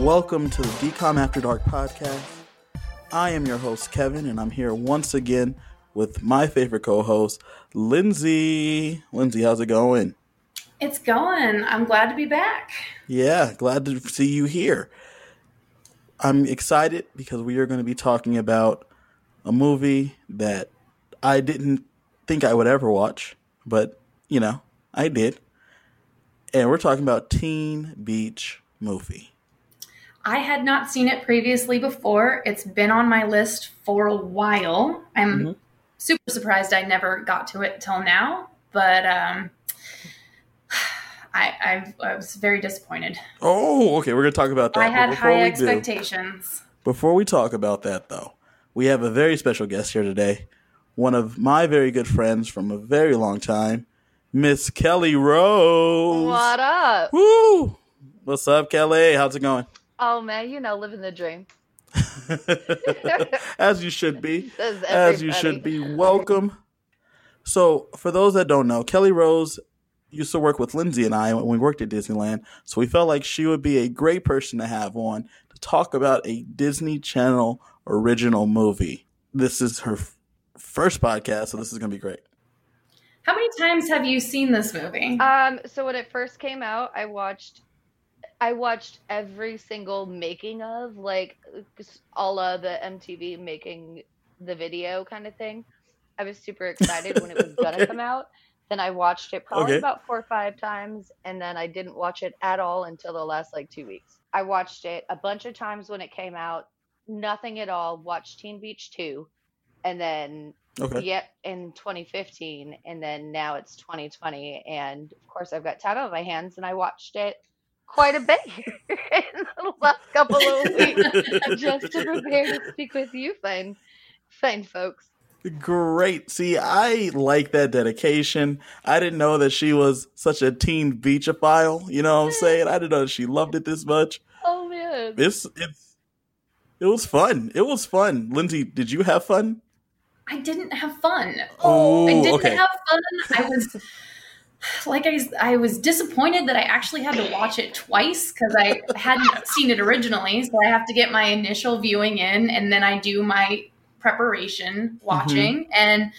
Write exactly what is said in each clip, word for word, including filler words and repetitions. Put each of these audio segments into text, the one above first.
Welcome to the D COM After Dark Podcast. I am your host, Kevin, and I'm here once again with my favorite co-host, Lindsay. Lindsay, how's it going? It's going. I'm glad to be back. Yeah, glad to see you here. I'm excited because we are going to be talking about a movie that I didn't think I would ever watch, but, you know, I did. And we're talking about Teen Beach Movie. I had not seen it previously before. It's been on my list for a while. I'm mm-hmm. super surprised I never got to it till now, but um, I, I, I was very disappointed. Oh, okay. We're going to talk about that. I had high expectations. Do, before we talk about that, though, we have a very special guest here today. One of my very good friends from a very long time, Miss Kelly Rose. What up? Woo! What's up, Kelly? How's it going? Oh, man, you know, living the dream. As you should be. As you should be. Welcome. So, for those that don't know, Kelly Rose used to work with Lindsay and I when we worked at Disneyland. So, we felt like she would be a great person to have on to talk about a Disney Channel original movie. This is her f- first podcast, so this is going to be great. How many times have you seen this movie? Um, so, when it first came out, I watched... I watched every single making of, like, a la the M T V making the video kind of thing. I was super excited when it was going to okay. come out. Then I watched it probably okay. about four or five times, and then I didn't watch it at all until the last, like, two weeks. I watched it a bunch of times when it came out, nothing at all, watched Teen Beach two, and then okay. yep, in twenty fifteen, and then now it's twenty twenty, and, of course, I've got time on my hands, and I watched it quite a bit here in the last couple of weeks just to prepare to speak with you fine fine folks. Great. See, I like that dedication. I didn't know that she was such a Teen Beachophile, you know what I'm saying? I didn't know she loved it this much. Oh man. It's it's it was fun. It was fun. Lindsay, did you have fun? I didn't have fun. Oh, I didn't okay. have fun. I was Like I, I was disappointed that I actually had to watch it twice because I hadn't seen it originally. So I have to get my initial viewing in and then I do my preparation watching. Mm-hmm. And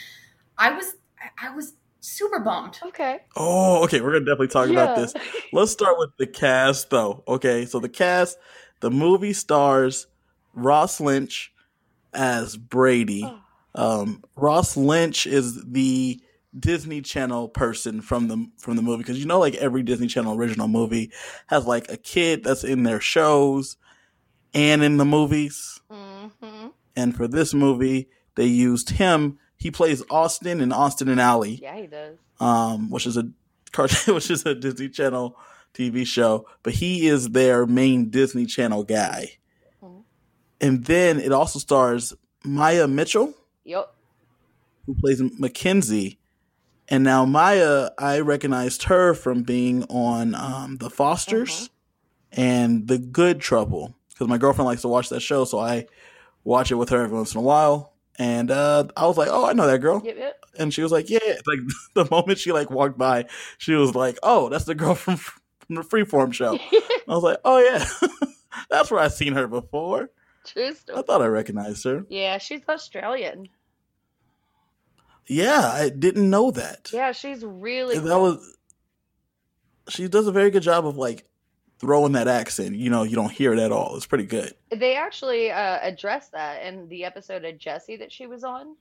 I was, I was super bummed. Okay. Oh, okay. We're going to definitely talk yeah. about this. Let's start with the cast though. Okay. So the cast, the movie stars Ross Lynch as Brady. Oh. Um, Ross Lynch is the Disney Channel person from the from the movie because you know like every Disney Channel original movie has like a kid that's in their shows and in the movies mm-hmm. and for this movie they used him. He plays Austin in Austin and Allie. Yeah, he does. Um, which is a which is a Disney Channel T V show, but he is their main Disney Channel guy. Mm-hmm. And then it also stars Mya Mitchell. Yep. Who plays Mackenzie. And now Mya, I recognized her from being on um, The Fosters mm-hmm. and The Good Trouble because my girlfriend likes to watch that show, so I watch it with her every once in a while. And uh, I was like, "Oh, I know that girl," yep, yep. and she was like, "Yeah." Like the moment she like walked by, she was like, "Oh, that's the girl from, from the Freeform show." I was like, "Oh yeah, that's where I've seen her before." True story. I thought I recognized her. Yeah, she's Australian. Yeah, I didn't know that. Yeah, she's really that was. She does a very good job of like throwing that accent. You know, you don't hear it at all. It's pretty good. They actually uh, addressed that in the episode of Jessie that she was on.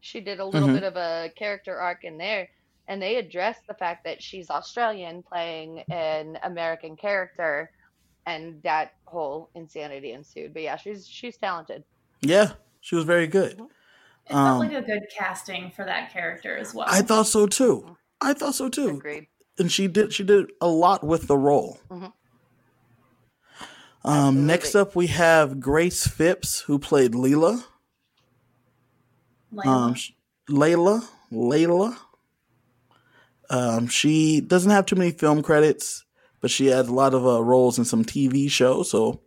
She did a little mm-hmm. bit of a character arc in there, and they addressed the fact that she's Australian playing an American character, and that whole insanity ensued. But yeah, she's she's talented. Yeah, she was very good. Mm-hmm. It felt um, like a good casting for that character as well. I thought so too. I thought so too. Agreed. And she did. She did a lot with the role. Mm-hmm. Um, next up, we have Grace Phipps, who played Leela. Layla. Um, she, Layla. Layla. Um, she doesn't have too many film credits, but she has a lot of uh, roles in some T V shows, so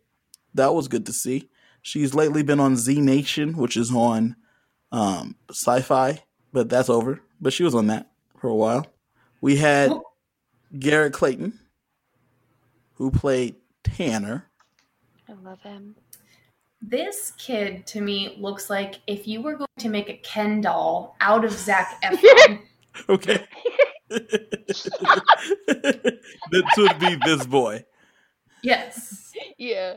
that was good to see. She's lately been on Z Nation, which is on. Um, sci-fi, but that's over. But she was on that for a while. We had Garrett Clayton, who played Tanner. I love him. This kid, to me, looks like if you were going to make a Ken doll out of Zac Efron. Okay. That should be this boy. Yes. Yeah.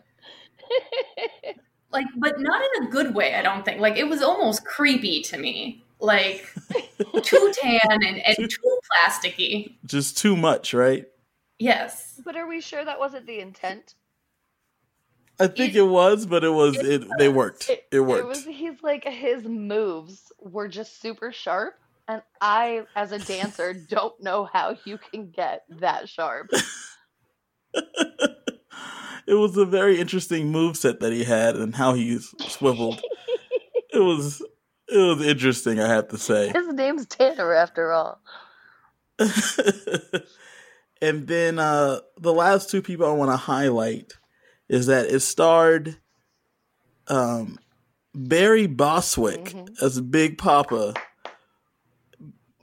Like, but not in a good way, I don't think. Like, it was almost creepy to me. Like, too tan and, and too plasticky. Just too much, right? Yes. But are we sure that wasn't the intent? I think it, it was, but it was, it, it was. they worked. It, it worked. It was, he's like, his moves were just super sharp. And I, as a dancer, don't know how you can get that sharp. It was a very interesting moveset that he had and how he swiveled. It was it was interesting, I have to say. His name's Tanner, after all. And then uh, the last two people I want to highlight is that it starred um, Barry Bostwick mm-hmm. as Big Papa.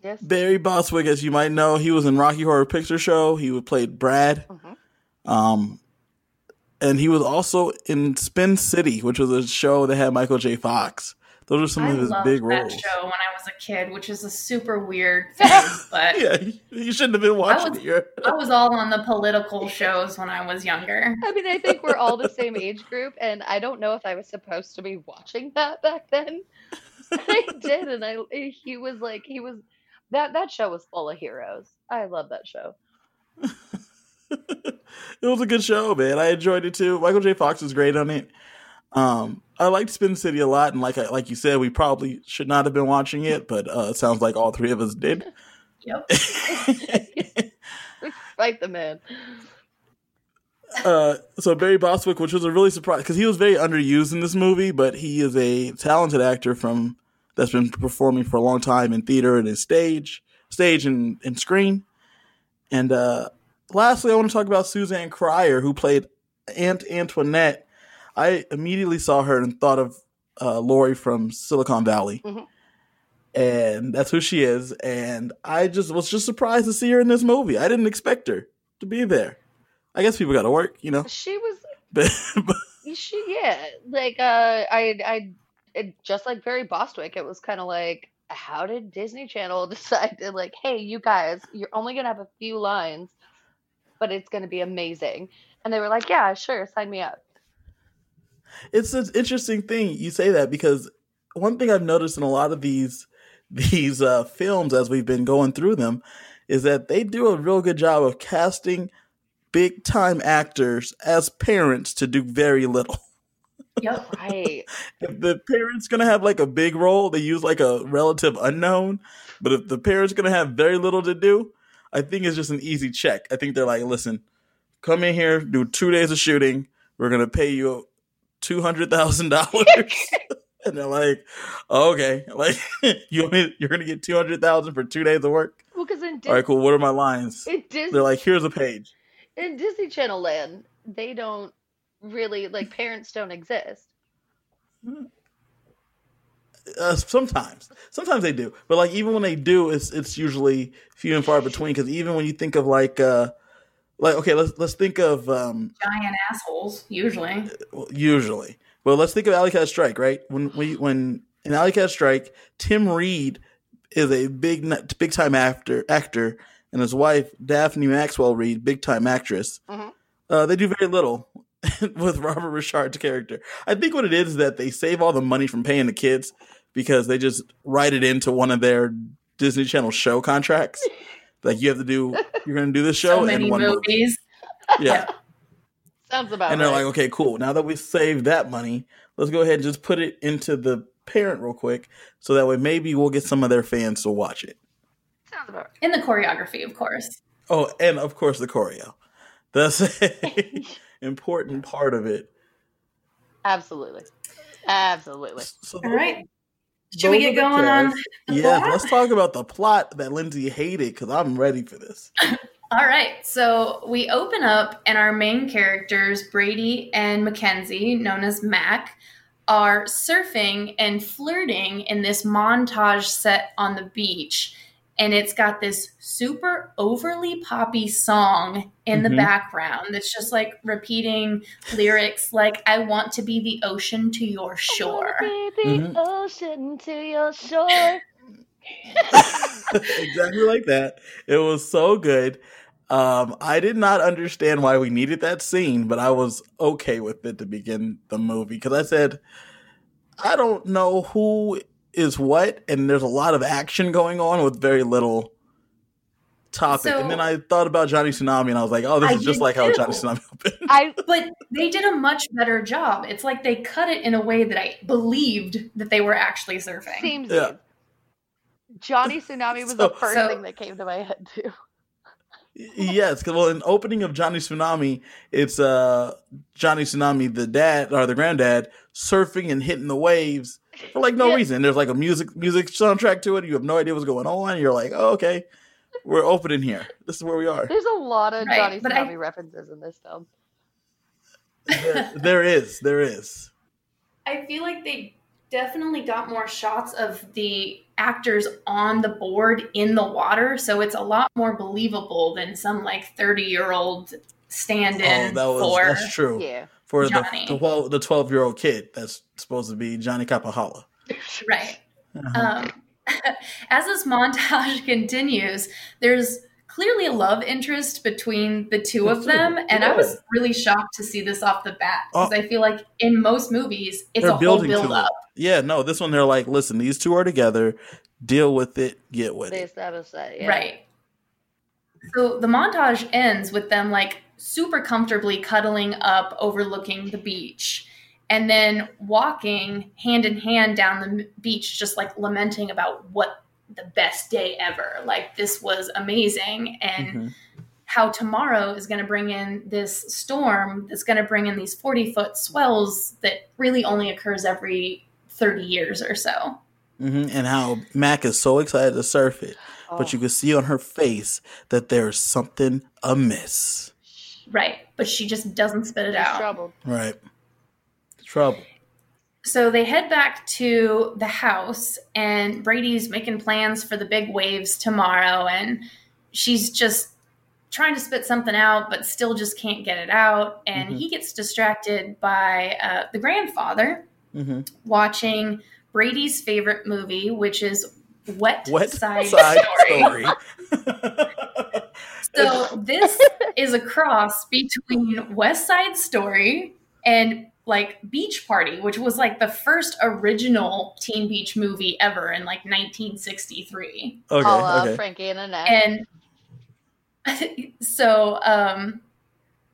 Yes. Barry Bostwick, as you might know, he was in Rocky Horror Picture Show. He played Brad. Mm-hmm. Um, and he was also in Spin City, which was a show that had Michael J. Fox. Those are some I of his big roles. I loved that show when I was a kid, which is a super weird thing. But yeah, you shouldn't have been watching I was, it. I was all on the political shows when I was younger. I mean, I think we're all the same age group, and I don't know if I was supposed to be watching that back then. I did, and I he was like, he was, that, that show was full of heroes. I love that show. It was a good show, man. I enjoyed it too. Michael J. Fox was great on it. Um, I liked Spin City a lot, and like I, like you said, we probably should not have been watching it, but uh, it sounds like all three of us did. Yep. Fight the man. Uh, so Barry Bostwick, which was a really surprise because he was very underused in this movie, but he is a talented actor from that's been performing for a long time in theater and in stage, stage and, and screen. And uh, lastly, I want to talk about Suzanne Cryer, who played Aunt Antoinette. I immediately saw her and thought of uh, Lori from Silicon Valley. Mm-hmm. And that's who she is. And I just was just surprised to see her in this movie. I didn't expect her to be there. I guess people got to work, you know. She was... But, but, she, yeah. Like, uh, I, I it, just like Barry Bostwick, it was kind of like, how did Disney Channel decide to, like, hey, you guys, you're only going to have a few lines, but it's going to be amazing. And they were like, yeah, sure, sign me up. It's an interesting thing you say that because one thing I've noticed in a lot of these these uh, films as we've been going through them is that they do a real good job of casting big time actors as parents to do very little. Yep, right. If the parent's gonna have like a big role, they use like a relative unknown. But if the parent's gonna have very little to do, I think it's just an easy check. I think they're like, listen, come in here, do two days of shooting. We're gonna pay you two hundred thousand dollars. And they're like, oh, okay, like you mean you're gonna get two hundred thousand for two days of work? Well, because in Disney, all right, cool, what are my lines? Disney, they're like, here's a page. In Disney Channel land, they don't really like parents don't exist. Uh, sometimes, sometimes they do, but like even when they do, it's it's usually few and far between. Because even when you think of like. Uh, Like, okay, let's let's think of... Um, giant assholes, usually. Usually. Well, let's think of Alley Cat Strike, right? When we when in Alley Cat Strike, Tim Reed is a big big time actor, actor, and his wife, Daphne Maxwell Reed, big time actress. Mm-hmm. Uh, they do very little with Robert Richard's character. I think what it is is that they save all the money from paying the kids because they just write it into one of their Disney Channel show contracts. Like, you have to do, you're going to do this show so in one movies. Movie. Yeah. Sounds about right. And they're right. Like, okay, cool. Now that we've saved that money, let's go ahead and just put it into the parent real quick. So that way maybe we'll get some of their fans to watch it. Sounds about right. And the choreography, of course. Oh, and of course the choreo. That's an important part of it. Absolutely. Absolutely. So, all right. Should we get going on the yeah, plot? Let's talk about the plot that Lindsay hated because I'm ready for this. All right. So we open up and our main characters, Brady and Mackenzie, known as Mac, are surfing and flirting in this montage set on the beach. And it's got this super overly poppy song in mm-hmm. the background that's just like repeating lyrics like, I want to be the ocean to your shore. I want to be the mm-hmm. ocean to your shore. Exactly like that. It was so good. Um, I did not understand why we needed that scene, but I was okay with it to begin the movie because I said, I don't know who is what, and there's a lot of action going on with very little topic. So, and then I thought about Johnny Tsunami, and I was like, oh, this I is just like too. how Johnny Tsunami opened. I, but they did a much better job. It's like they cut it in a way that I believed that they were actually surfing. Seems yeah. Johnny Tsunami was so, the first so, thing that came to my head, too. Yes, because well, in the opening of Johnny Tsunami, it's uh, Johnny Tsunami, the dad or the granddad, surfing and hitting the waves for like no yeah. reason. There's like a music music soundtrack to it. You have no idea what's going on. You're like, oh, okay, we're opening here. This is where we are. There's a lot of right, Johnny Tsunami I... references in this film. There, there is, there is. I feel like they definitely got more shots of the actors on the board in the water, so it's a lot more believable than some like thirty year old stand-in. Oh, that was for, that's true yeah. for Johnny. the the twelve year old kid that's supposed to be Johnny Kapahala, right? Uh-huh. um as this montage continues, there's clearly a love interest between the two of them. And yeah. I was really shocked to see this off the bat because oh. I feel like in most movies, it's they're a whole build up. Yeah, no, this one, they're like, listen, these two are together, deal with it, get with they it. They established that, yeah. Right. So the montage ends with them like super comfortably cuddling up, overlooking the beach, and then walking hand in hand down the beach, just like lamenting about what the best day ever. Like, this was amazing. And mm-hmm. how tomorrow is going to bring in this storm that's going to bring in these forty foot swells that really only occurs every thirty years or so. Mm-hmm. And how Mac is so excited to surf it, oh. but you can see on her face that there's something amiss. Right. But she just doesn't spit it She's out. Troubled. Right. Trouble. So they head back to the house, and Brady's making plans for the big waves tomorrow, and she's just trying to spit something out, but still just can't get it out. And mm-hmm. he gets distracted by uh, the grandfather mm-hmm. watching Brady's favorite movie, which is West, West Side, Side Story. Story. So this is a cross between West Side Story and like Beach Party, which was like the first original Teen Beach movie ever in like nineteen sixty-three. Okay, all uh, okay. Frankie and Annette. And so um,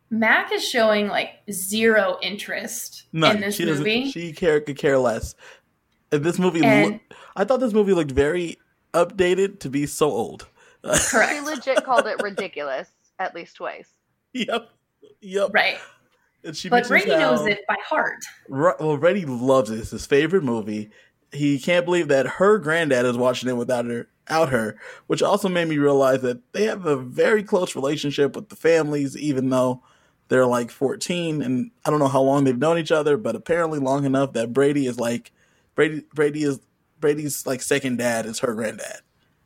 Mac is showing like zero interest None. in this she movie. She care, could care less. And this movie, and, lo- I thought this movie looked very updated to be so old. Correct. She legit called it ridiculous at least twice. Yep. Yep. Right. She but Brady knows it by heart. Ra- well, Brady loves it. It's his favorite movie. He can't believe that her granddad is watching it without her, out her, which also made me realize that they have a very close relationship with the families, even though they're like fourteen. And I don't know how long they've known each other, but apparently long enough that Brady is like Brady. Brady is Brady's like second dad is her granddad.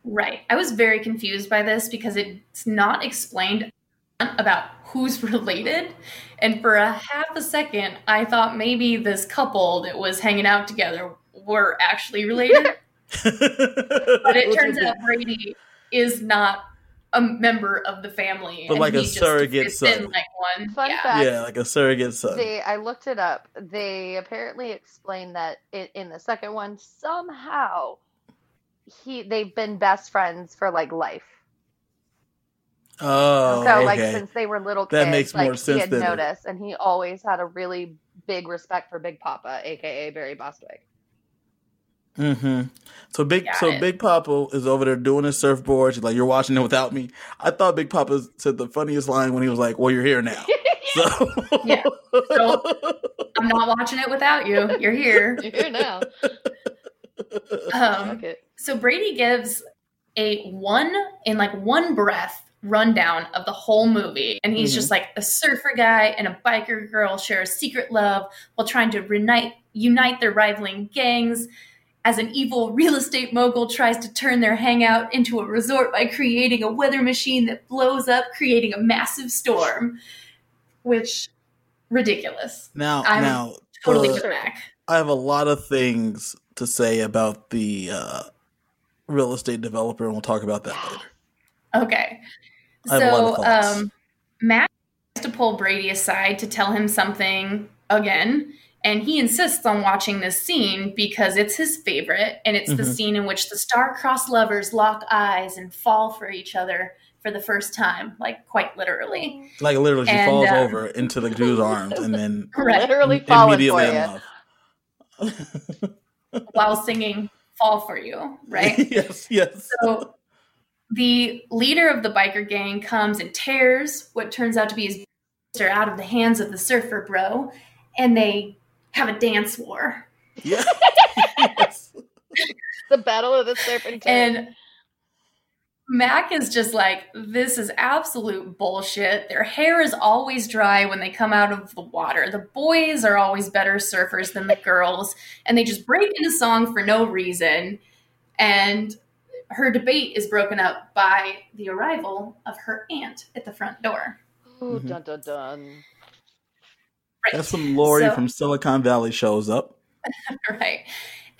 Right. I was very confused by this because it's not explained about who's related, and for a half a second I thought maybe this couple that was hanging out together were actually related. But it turns out Brady is not a member of the family, but like a surrogate son. Like one. Fun yeah. fact, yeah, like a surrogate son. They, I looked it up. They apparently explained that it, in the second one somehow he they've been best friends for like life. Oh, so like okay. since they were little kids, that makes like, more sense. He had noticed, and he always had a really big respect for Big Papa, aka Barry Bostwick. Mm-hmm. So big, Got so it. Big Papa is over there doing his surfboard. She's like, "You're watching it without me." I thought Big Papa said the funniest line when he was like, "Well, you're here now." So yeah, so, I'm not watching it without you. You're here. You're here now. Um, okay. So Brady gives a one in like one breath rundown of the whole movie, and he's mm-hmm. just like, a surfer guy and a biker girl share a secret love while trying to reunite unite their rivaling gangs. as an evil real estate mogul tries to turn their hangout into a resort by creating a weather machine that blows up, creating a massive storm, which ridiculous. Now, I'm now, totally uh, crack. I have a lot of things to say about the uh, real estate developer, and we'll talk about that later. Okay. I so um, Matt has to pull Brady aside to tell him something again, and he insists on watching this scene because it's his favorite, and it's mm-hmm. the scene in which the star-crossed lovers lock eyes and fall for each other for the first time, like quite literally. Like literally, she and, falls um, over into the dude's arms and then literally falls immediately for in love. While singing Fall For You, right? Yes, yes. So the leader of the biker gang comes and tears what turns out to be his sister out of the hands of the surfer bro, and they have a dance war. Yeah. Yes. The battle of the serpentine. And Mac is just like, this is absolute bullshit. Their hair is always dry when they come out of the water. The boys are always better surfers than the girls. And they just break into song for no reason. And her debate is broken up by the arrival of her aunt at the front door. Ooh, mm-hmm. Dun, dun, dun. Right. That's when Lori so, from Silicon Valley shows up. Right.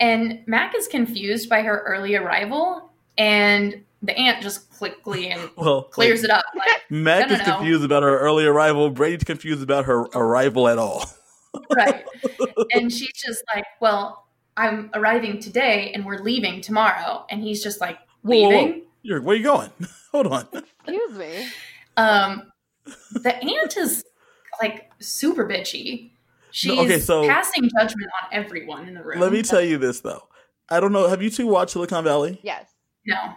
And Mac is confused by her early arrival. And the aunt just quickly and well, clears like, it up. Like, Mac no, no, is confused no. about her early arrival. Brady's confused about her arrival at all. Right. And she's just like, well, I'm arriving today and we're leaving tomorrow. And he's just like, leaving? Whoa, whoa. You're, where are you going? Hold on. Excuse me. Um, the aunt is like super bitchy. She's no, okay, so, passing judgment on everyone in the room. Let me tell you this, though. I don't know. Have you two watched Silicon Valley? Yes. No.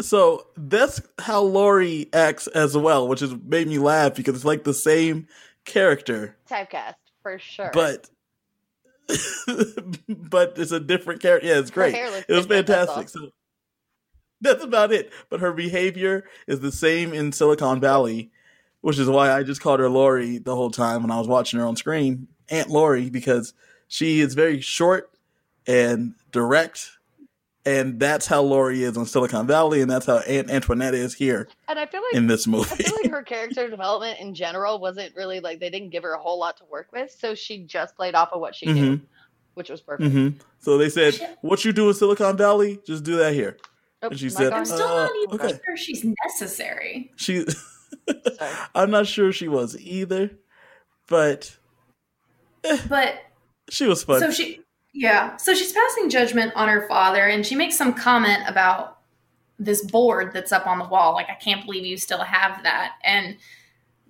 So that's how Lori acts as well, which has made me laugh because it's like the same character. Typecast, for sure. But but it's a different character. Yeah, it's great. It was fantastic. That's so that's about it. But her behavior is the same in Silicon Valley, which is why I just called her Lori the whole time when I was watching her on screen. Aunt Lori, because she is very short and direct. And that's how Lori is on Silicon Valley, and that's how Aunt Antoinette is here. And I feel like in this movie, I feel like her character development in general wasn't really like they didn't give her a whole lot to work with, so she just played off of what she mm-hmm. knew, which was perfect. Mm-hmm. So they said, "What you do in Silicon Valley, just do that here." Oh, and she said, "I'm still uh, not even okay. sure she's necessary." She, I'm not sure she was either, but eh, but she was fun. So she. Yeah. So she's passing judgment on her father, and she makes some comment about this board that's up on the wall. Like, I can't believe you still have that. And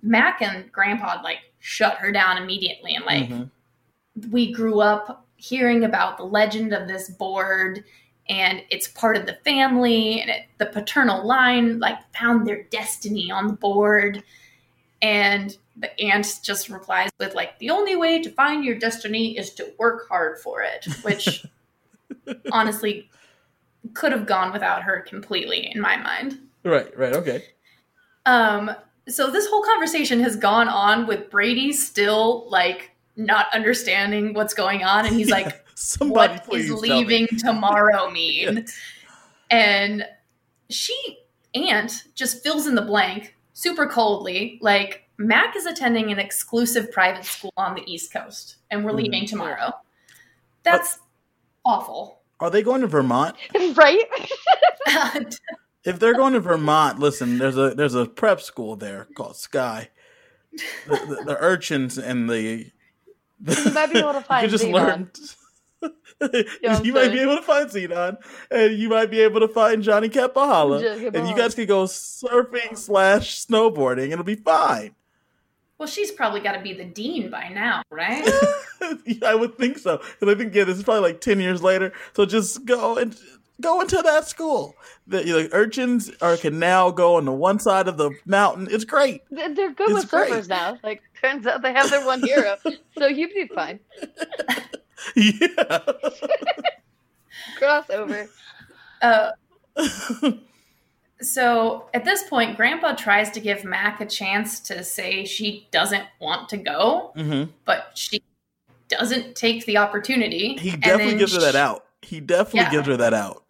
Mac and Grandpa, like, shut her down immediately. And, like, mm-hmm. we grew up hearing about the legend of this board, and it's part of the family. And it, the paternal line, like, found their destiny on the board. And the aunt just replies with, like, the only way to find your destiny is to work hard for it, which honestly could have gone without her completely in my mind. Right, right, okay. Um, so this whole conversation has gone on with Brady still, like, not understanding what's going on. And he's yeah, like, what is leaving me. Tomorrow mean? Yes. And she, aunt, just fills in the blank super coldly, like, Mac is attending an exclusive private school on the East Coast, and we're leaving mm-hmm. tomorrow. That's uh, awful. Are they going to Vermont? Right? If they're going to Vermont, listen, there's a there's a prep school there called Sky. The, the, the urchins and the... the you might be able to find Xenon. Yeah, you might be able to find Xenon, and you might be able to find Johnny Kapahala, and you guys can go surfing slash snowboarding, and it'll be fine. Well, she's probably got to be the dean by now, right? Yeah, I would think so. And I think, yeah, this is probably like ten years later. So just go and go into that school. The you know, urchins are, can now go on the one side of the mountain. It's great. They're good it's with great. Surfers now. Like, turns out they have their one hero. So you'd be fine. Yeah. Crossover. Uh, so at this point, Grandpa tries to give Mac a chance to say she doesn't want to go, mm-hmm. but she doesn't take the opportunity. He definitely gives she, her that out. He definitely yeah. gives her that out.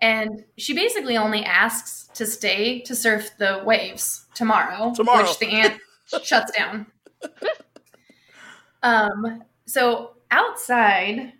And she basically only asks to stay to surf the waves tomorrow, tomorrow. which the aunt shuts down. Um. So outside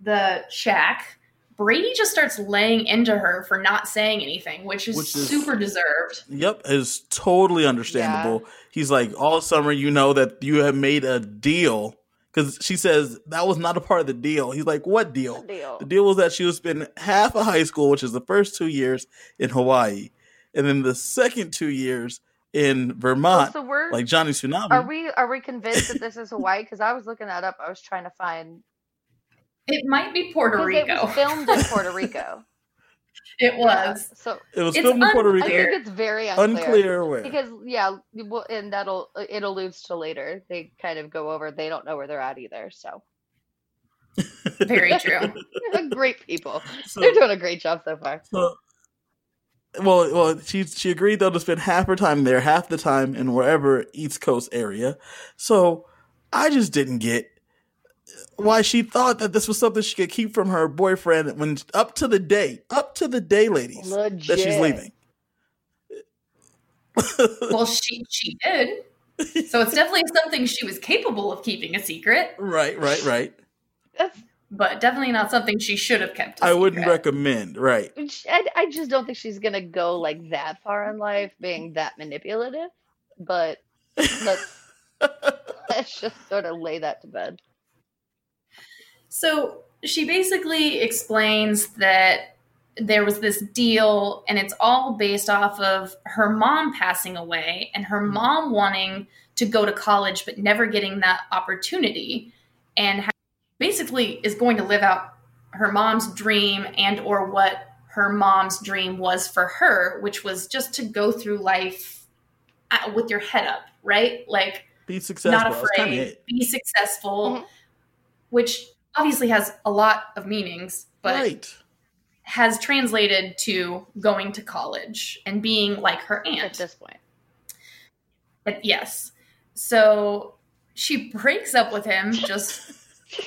the shack, Brady just starts laying into her for not saying anything, which is, which is super deserved. Yep, is totally understandable. Yeah. He's like, all summer, you know that you have made a deal. Because she says, that was not a part of the deal. He's like, what deal? deal? The deal was that she would spend half of high school, which is the first two years, in Hawaii. And then the second two years in Vermont, so we're, like Johnny Tsunami. Are we are we convinced that this is Hawaii? Because I was looking that up. I was trying to find... It might be Puerto Rico. It was filmed in Puerto Rico. It was. Yeah, so it was filmed in Puerto Rico. I think it's very unclear. Unclear where. Because, yeah, well, and that'll it alludes to later. They kind of go over. They don't know where they're at either, so. Very true. Great people. So, they're doing a great job so far. So, well, well, she she agreed, though, to spend half her time there, half the time in wherever East Coast area. So I just didn't get why she thought that this was something she could keep from her boyfriend when up to the day, up to the day, ladies, legit. That she's leaving. Well, she she did. So it's definitely something she was capable of keeping a secret. Right, right, right. That's, but definitely not something she should have kept a I secret. Wouldn't recommend, right. I, I just don't think she's going to go like that far in life, being that manipulative. But let's, let's just sort of lay that to bed. So she basically explains that there was this deal and it's all based off of her mom passing away and her mom wanting to go to college but never getting that opportunity, and basically is going to live out her mom's dream and or what her mom's dream was for her, which was just to go through life with your head up, right? Like, be successful. Not afraid, be successful, mm-hmm. which... obviously has a lot of meanings, but right. has translated to going to college and being like her aunt. At this point. But yes. So she breaks up with him, just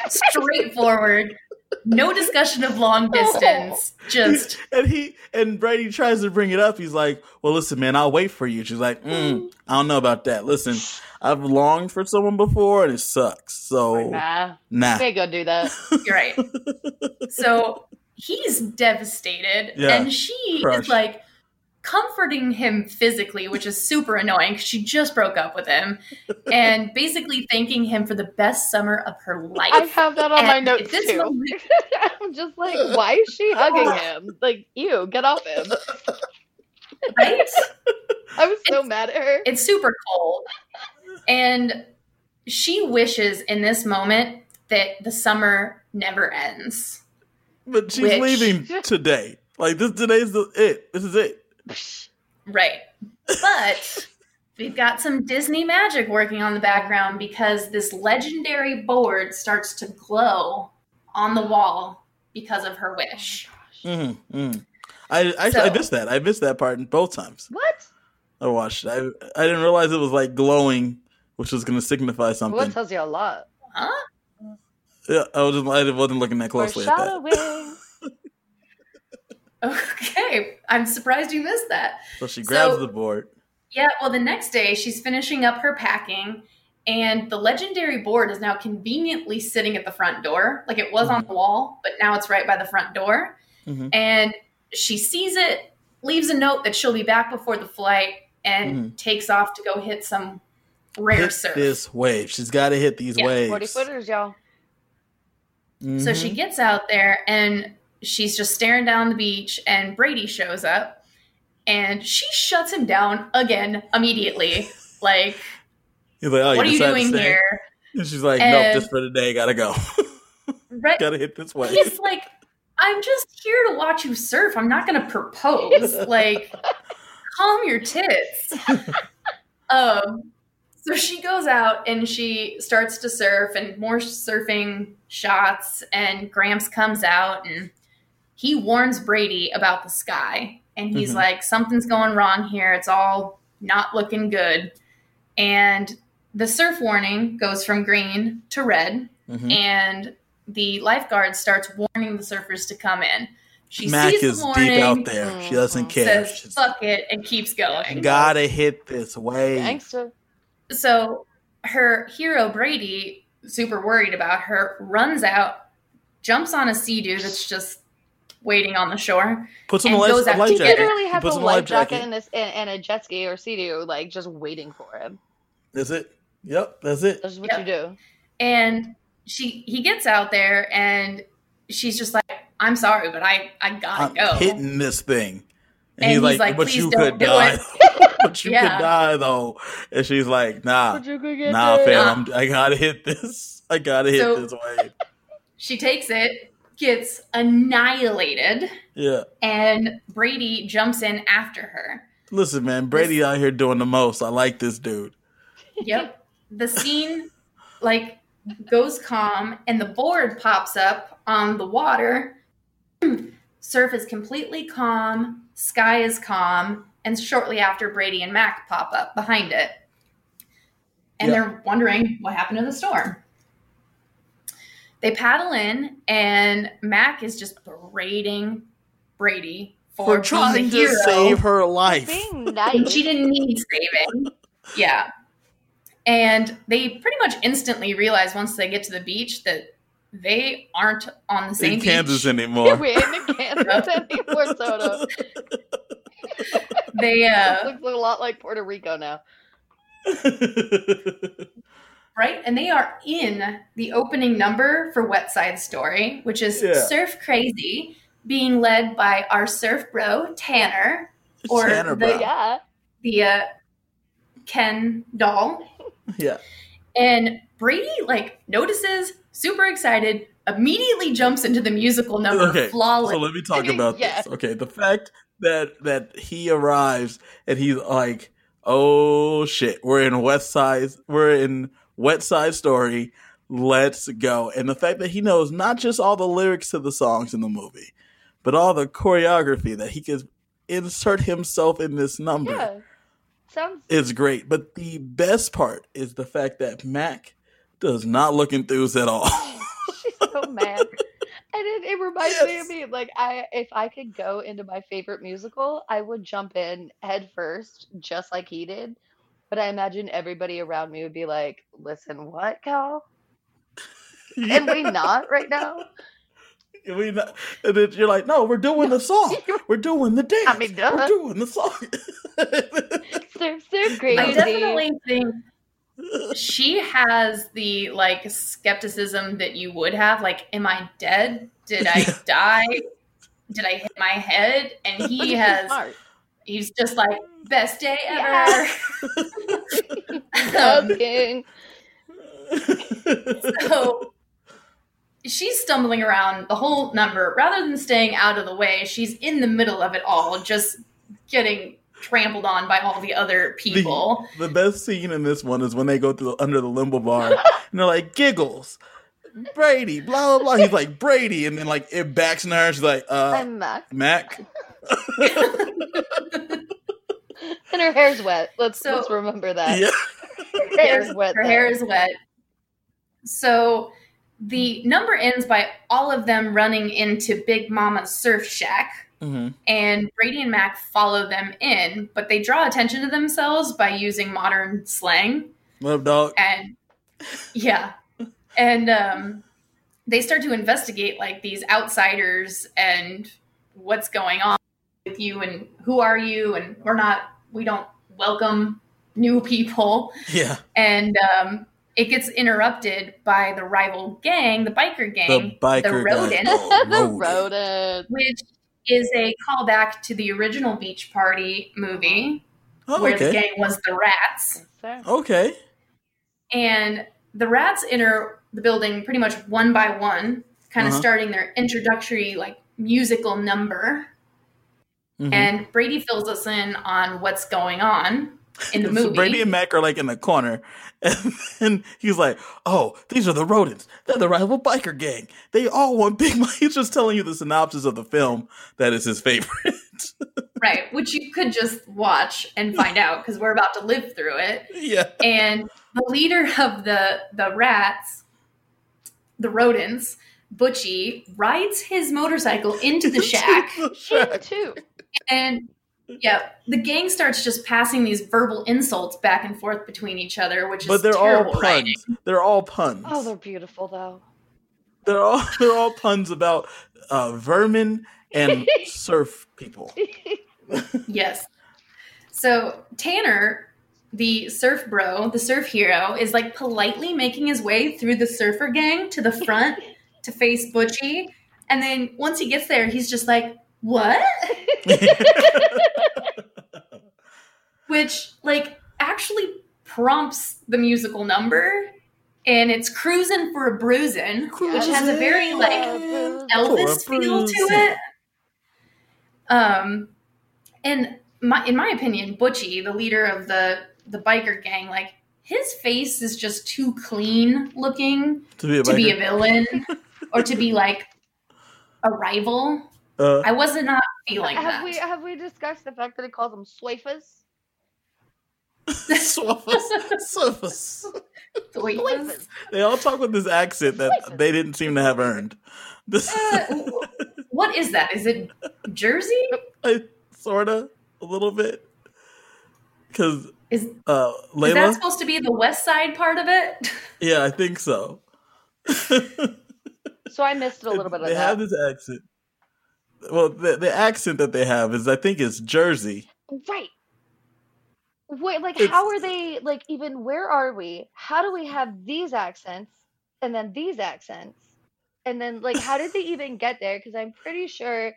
straightforward. No discussion of long distance. Oh. Just and he and Brady tries to bring it up. He's like, well, listen, man, I'll wait for you. She's like, mm, I don't know about that. Listen, I've longed for someone before and it sucks. So nah. nah. They go do that. You're right. So he's devastated. Yeah, and she crushed. Is like comforting him physically, which is super annoying because she just broke up with him, and basically thanking him for the best summer of her life. I have that on and my notes this too. Moment- I'm just like, why is she hugging him? Like, ew, get off him. Right? I was so it's, mad at her. It's super cold. And she wishes in this moment that the summer never ends. But she's which- leaving today. Like, this today's the, it. This is it. Right. But we've got some Disney magic working on the background because this legendary board starts to glow on the wall because of her wish. Mm-hmm, mm-hmm. I I, so, I missed that. I missed that part both times. What? I watched. I I didn't realize it was like glowing, which was going to signify something. Well, it tells you a lot, huh? Yeah, I was just I wasn't looking that closely at that. Okay, I'm surprised you missed that. So she grabs so, the board. Yeah, well, the next day she's finishing up her packing, and the legendary board is now conveniently sitting at the front door. Like, it was mm-hmm. on the wall, but now it's right by the front door. Mm-hmm. And she sees it, leaves a note that she'll be back before the flight, and mm-hmm. takes off to go hit some rare hit surf. This wave. She's got to hit these yeah, waves. forty footers, y'all. Mm-hmm. So she gets out there, and she's just staring down the beach, and Brady shows up, and she shuts him down again immediately. Like, he's like, oh, what are you doing here? And she's like, and, nope, just for today, gotta go. Right, gotta hit this way. He's like, I'm just here to watch you surf. I'm not gonna propose. Like, calm your tits. um, so she goes out and she starts to surf, and more surfing shots, and Gramps comes out and he warns Brady about the sky, and he's mm-hmm. like, something's going wrong here. It's all not looking good. And the surf warning goes from green to red, mm-hmm. and the lifeguard starts warning the surfers to come in. She Mac sees is the warning, deep out there. She doesn't care. Says, fuck it, and keeps going. Gotta hit this wave. Gangster. So her hero, Brady, super worried about her, runs out, jumps on a sea dude that's just waiting on the shore. Puts on a life jacket. He literally has a life jacket and, this, and, and a jet ski or sea dude, like, just waiting for him. That's it. Yep, that's it. That's what yep. you do. And she, he gets out there, and she's just like, I'm sorry, but I, I gotta I'm go. hitting this thing. And, and he's, he's like, like, but you could die. But you yeah. could die, though. And she's like, nah, nah, it. fam, nah. I gotta hit this. I gotta hit so, this wave. She takes it, gets annihilated. Yeah. And Brady jumps in after her. Listen, man, Brady this, out here doing the most. I like this dude. Yep. The scene, like, goes calm, and the board pops up on the water. Surf is completely calm. Sky is calm. And shortly after, Brady and Mac pop up behind it. And yep. they're wondering what happened to the storm. They paddle in, and Mac is just berating Brady for, for trying to save her life. Nice. She didn't need saving. Yeah. And they pretty much instantly realize once they get to the beach that they aren't on the same in beach. Kansas anymore. We ain't in Kansas anymore, Soto. They uh, looks a lot like Puerto Rico now. Right? And they are in the opening number for West Side Story, which is yeah. Surf Crazy, being led by our surf bro, Tanner. Or Tanner, the, bro. Yeah. the uh, Ken doll. Yeah. And Brady, like, notices, super excited, immediately jumps into the musical number okay, flawless. So let me talk about yeah. this. Okay, the fact that that he arrives and he's like, oh shit, we're in West Side, we're in West Side Story, let's go. And the fact that he knows not just all the lyrics to the songs in the movie, but all the choreography that he could insert himself in this number. Yeah. Sounds- it's great, but the best part is the fact that Mac does not look enthused at all. She's so mad, and it, it reminds yes. me of me. Like, I, if I could go into my favorite musical, I would jump in head first, just like he did. But I imagine everybody around me would be like, "Listen, what, Cal? Yeah. And we not right now." We not, and then you're like, no, we're doing the song. We're doing the dance. I mean, duh. We're doing the song. Surf, surf, crazy. I definitely think she has the, like, skepticism that you would have. Like, am I dead? Did I die? Did I hit my head? And he has, he's just like, best day ever. Yeah. So... she's stumbling around the whole number. Rather than staying out of the way, she's in the middle of it all, just getting trampled on by all the other people. The, the best scene in this one is when they go through under the limbo bar, and they're like, giggles, Brady, blah, blah, blah. He's like, Brady, and then, like, it backs in her, and she's like, uh, I'm Mac. Mac. And her hair's wet. Let's, so, let's remember that. Yeah. Her hair's wet. Her though. hair is wet. So... the number ends by all of them running into Big Mama's surf shack, mm-hmm. and Brady and Mac follow them in, but they draw attention to themselves by using modern slang. Love dog. And yeah. And um, they start to investigate, like, these outsiders and what's going on with you and who are you, and we're not, we don't welcome new people. Yeah. And, um, it gets interrupted by the rival gang, the biker gang, the, the rodent, the rodent, which is a callback to the original Beach Party movie, oh, where okay. the gang was the rats. Okay. And the rats enter the building pretty much one by one, kind of uh-huh. starting their introductory, like, musical number. Mm-hmm. And Brady fills us in on what's going on. In the movie. So Brady and Mac are, like, in the corner, and, and he's like, oh, these are the rodents. They're the rival biker gang. They all want Big Mike. He's just telling you the synopsis of the film that is his favorite. Right, which you could just watch and find out, because we're about to live through it. Yeah. And the leader of the, the rats, the rodents, Butchie rides his motorcycle into the shack. the shack. Too. And yeah, the gang starts just passing these verbal insults back and forth between each other, which is but they're terrible all puns. Writing. They're all puns. Oh, they're beautiful though. They're all they're all puns about uh, vermin and surf people. Yes. So Tanner, the surf bro, the surf hero, is like politely making his way through the surfer gang to the front to face Butchie. And then once he gets there, he's just like, what? Which like actually prompts the musical number. And it's Cruisin' for a Bruisin', Cruisin', which has a very like Elvis feel to it. Um, and my, in my opinion, Butchie, the leader of the, the biker gang, like his face is just too clean looking to be a, to be a villain or to be like a rival. Uh, I was not feeling have that. We, have we discussed the fact that he calls them swafas? Swaffers. Swaffers. Swaffers. They all talk with this accent that Swaffers. They didn't seem to have earned. This uh, what is that? Is it Jersey? Sort of. A little bit. Because is, uh, Layla, is that supposed to be the West Side part of it? Yeah, I think so. So I missed a little bit of they that. They have this accent. Well, the, the accent that they have is, I think, it's Jersey. Right. Wait, like, it's, how are they, like, even where are we? How do we have these accents and then these accents? And then, like, how did they even get there? Because I'm pretty sure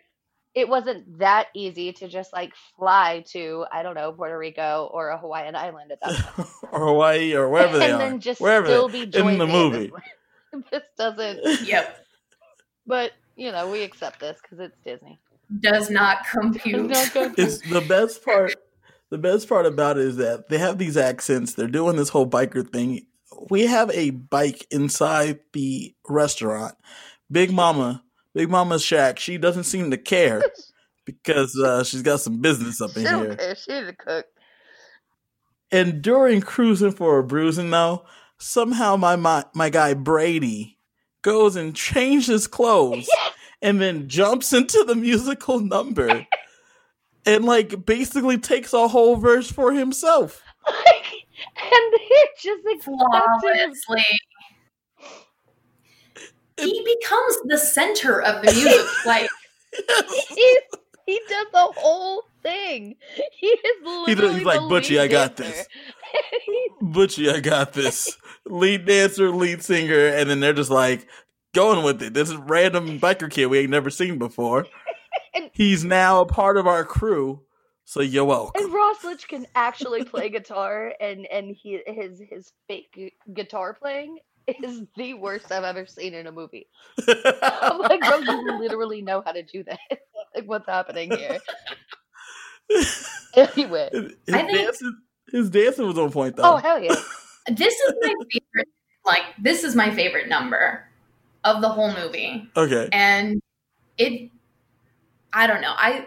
it wasn't that easy to just, like, fly to, I don't know, Puerto Rico or a Hawaiian island at that point. Or Hawaii or wherever and they and are. And then just wherever still be joined in the movie. In. This doesn't, yep. But, you know, we accept this because it's Disney. Does not compute. Does not compute. It's the best part. The best part about it is that they have these accents. They're doing this whole biker thing. We have a bike inside the restaurant. Big Mama, Big Mama's shack. She doesn't seem to care because uh, she's got some business up in she here. Care. She's a cook. And during Cruisin' for a Bruisin', though, somehow my my, my guy Brady goes and changes clothes and then jumps into the musical number. And, like, basically takes a whole verse for himself. Like, and they're just flawlessly. He becomes the center of the music. Like, he, he does the whole thing. He is literally he, He's like, Butchie, I got this. Butchie, I got this. Lead dancer, lead singer. And then they're just, like, going with it. This is random biker kid we ain't never seen before. And he's now a part of our crew, so you're welcome. And Ross Lynch can actually play guitar, and, and he his his fake guitar playing is the worst I've ever seen in a movie. I'm like, bro, you literally know how to do that. Like, what's happening here? Anyway. His, his, I think, dancing, his dancing was on point, though. Oh, hell yeah. This is my favorite, like, this is my favorite number of the whole movie. Okay. And it... I don't know. I,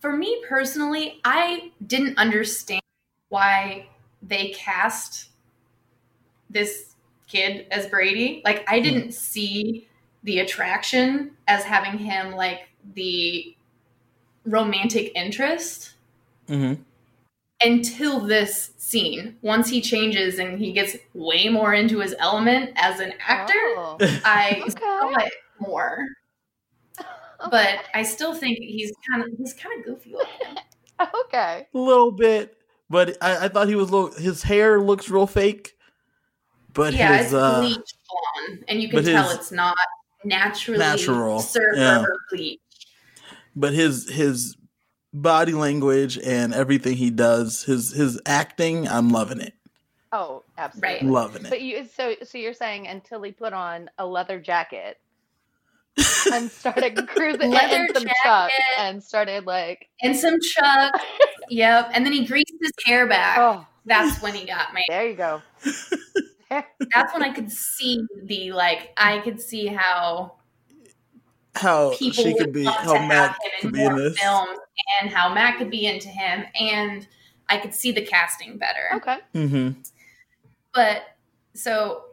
for me personally, I didn't understand why they cast this kid as Brady. Like, I didn't mm. see the attraction as having him like the romantic interest mm-hmm. until this scene. Once he changes and he gets way more into his element as an actor, oh. I okay. saw it more. But I still think he's kind of he's kind of goofy looking. Okay, a little bit, but I, I thought he was little, his hair looks real fake. But yeah, his, it's uh, bleached blonde, and you can tell his, it's not naturally natural surfer yeah. bleach. But his his body language and everything he does, his his acting, I'm loving it. Oh, absolutely, right. Loving it. But you so so you're saying until he put on a leather jacket. And started cruising leather and some chucks and started like and some chucks. Yep. And then he greased his hair back. Oh. That's when he got me. There you go. That's when I could see the like I could see how how people she could be how Matt could be in this film and how Matt could be into him and I could see the casting better. Okay. Mm-hmm. But so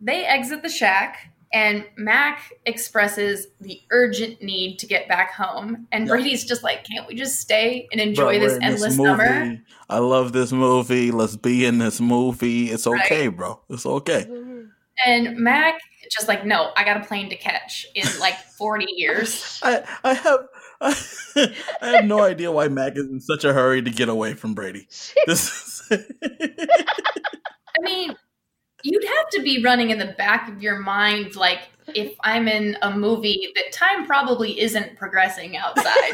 they exit the shack. And Mac expresses the urgent need to get back home. And yep. Brady's just like, can't we just stay and enjoy bro, this endless this summer? I love this movie. Let's be in this movie. It's okay, right? bro. It's okay. And Mac just like, no, I got a plane to catch in like forty years. I, I have I, I have no idea why Mac is in such a hurry to get away from Brady. This is I mean... You'd have to be running in the back of your mind, like, if I'm in a movie, that time probably isn't progressing outside.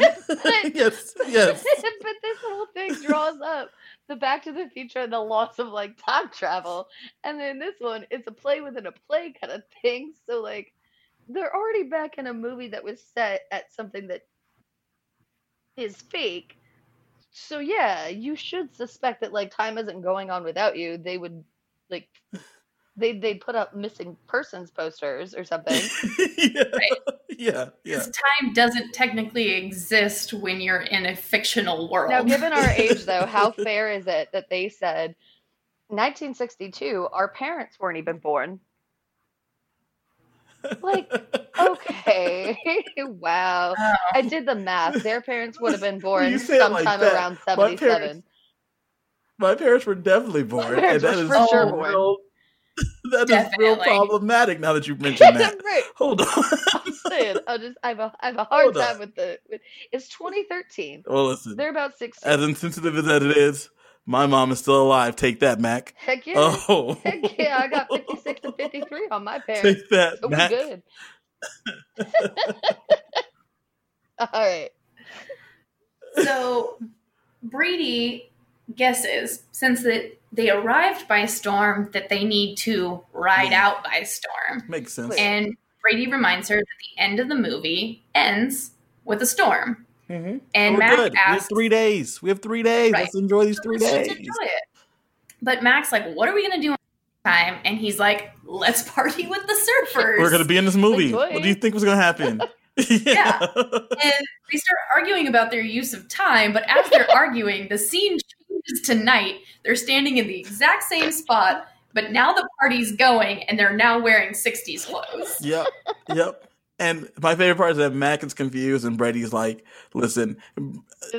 yes, yes. But this whole thing draws up the Back to the Future and the loss of, like, time travel. And then this one, it's a play within a play kind of thing. So, like, they're already back in a movie that was set at something that is fake. So, yeah, you should suspect that, like, time isn't going on without you. They would, like... They they put up missing persons posters or something. yeah. Right? yeah, yeah. Because time doesn't technically exist when you're in a fictional world. Now, given our age, though, how fair is it that they said, nineteen sixty-two, our parents weren't even born? Like, okay. wow. wow. I did the math. Their parents would have been born sometime like around seventy-seven. My parents, my parents were definitely born. And that is for sure born. Real- That Definitely. is real problematic now that you mentioned that. right. Hold on. I'm saying, I'll just, I have a, I have a hard Hold time on. with the. With, it's twenty thirteen. Well, listen. They're about sixteen. As insensitive as that it is, my mom is still alive. Take that, Mac. Heck yeah. Oh. Heck yeah. I got fifty-six and fifty-three on my parents. Take that, so Mac. We're good. All right. So, Brady guesses, since the they arrived by storm, that they need to ride yeah. out by storm. Makes sense. And Brady reminds her that the end of the movie ends with a storm. Mm-hmm. And oh, Mac good. asks... We have three days. We have three days. Right. Let's enjoy these so three days. Enjoy it. But Mac's like, what are we going to do in this time? And he's like, let's party with the surfers. We're going to be in this movie. Enjoy. What do you think was going to happen? yeah. yeah. And they start arguing about their use of time, but as they're arguing, the scene... Tonight, they're standing in the exact same spot, but now the party's going, and they're now wearing sixties clothes. Yep, yep. And my favorite part is that Mac is confused, and Brady's like, "Listen,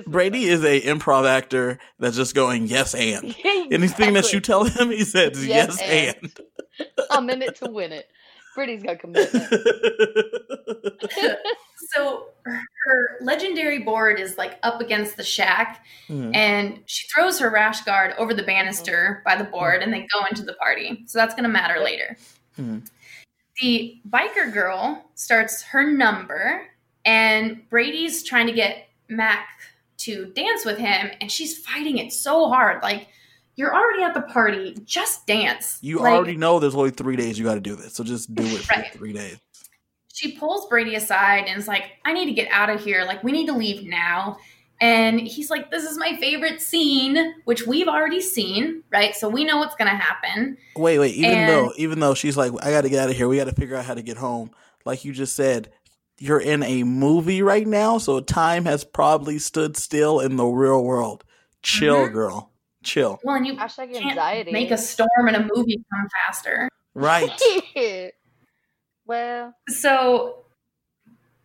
Brady is a improv actor that's just going yes and exactly. anything that you tell him, he says yes, yes and. and." I'm in it to win it. Brady's got commitment. So her legendary board is like up against the shack mm. and she throws her rash guard over the banister by the board mm. and they go into the party. So that's going to matter later. Mm. The biker girl starts her number and Brady's trying to get Mac to dance with him and she's fighting it so hard. Like, you're already at the party. Just dance. You like, already know there's only three days you got to do this. So just do it for right. three days. She pulls Brady aside and is like, I need to get out of here. Like, we need to leave now. And he's like, this is my favorite scene, which we've already seen, right? So we know what's going to happen. Wait, wait. Even and, though even though she's like, I got to get out of here. We got to figure out how to get home. Like you just said, you're in a movie right now. So time has probably stood still in the real world. Chill, mm-hmm. girl. Chill. Well, and you Hashtag can't anxiety. make a storm in a movie come faster. Right. Well, so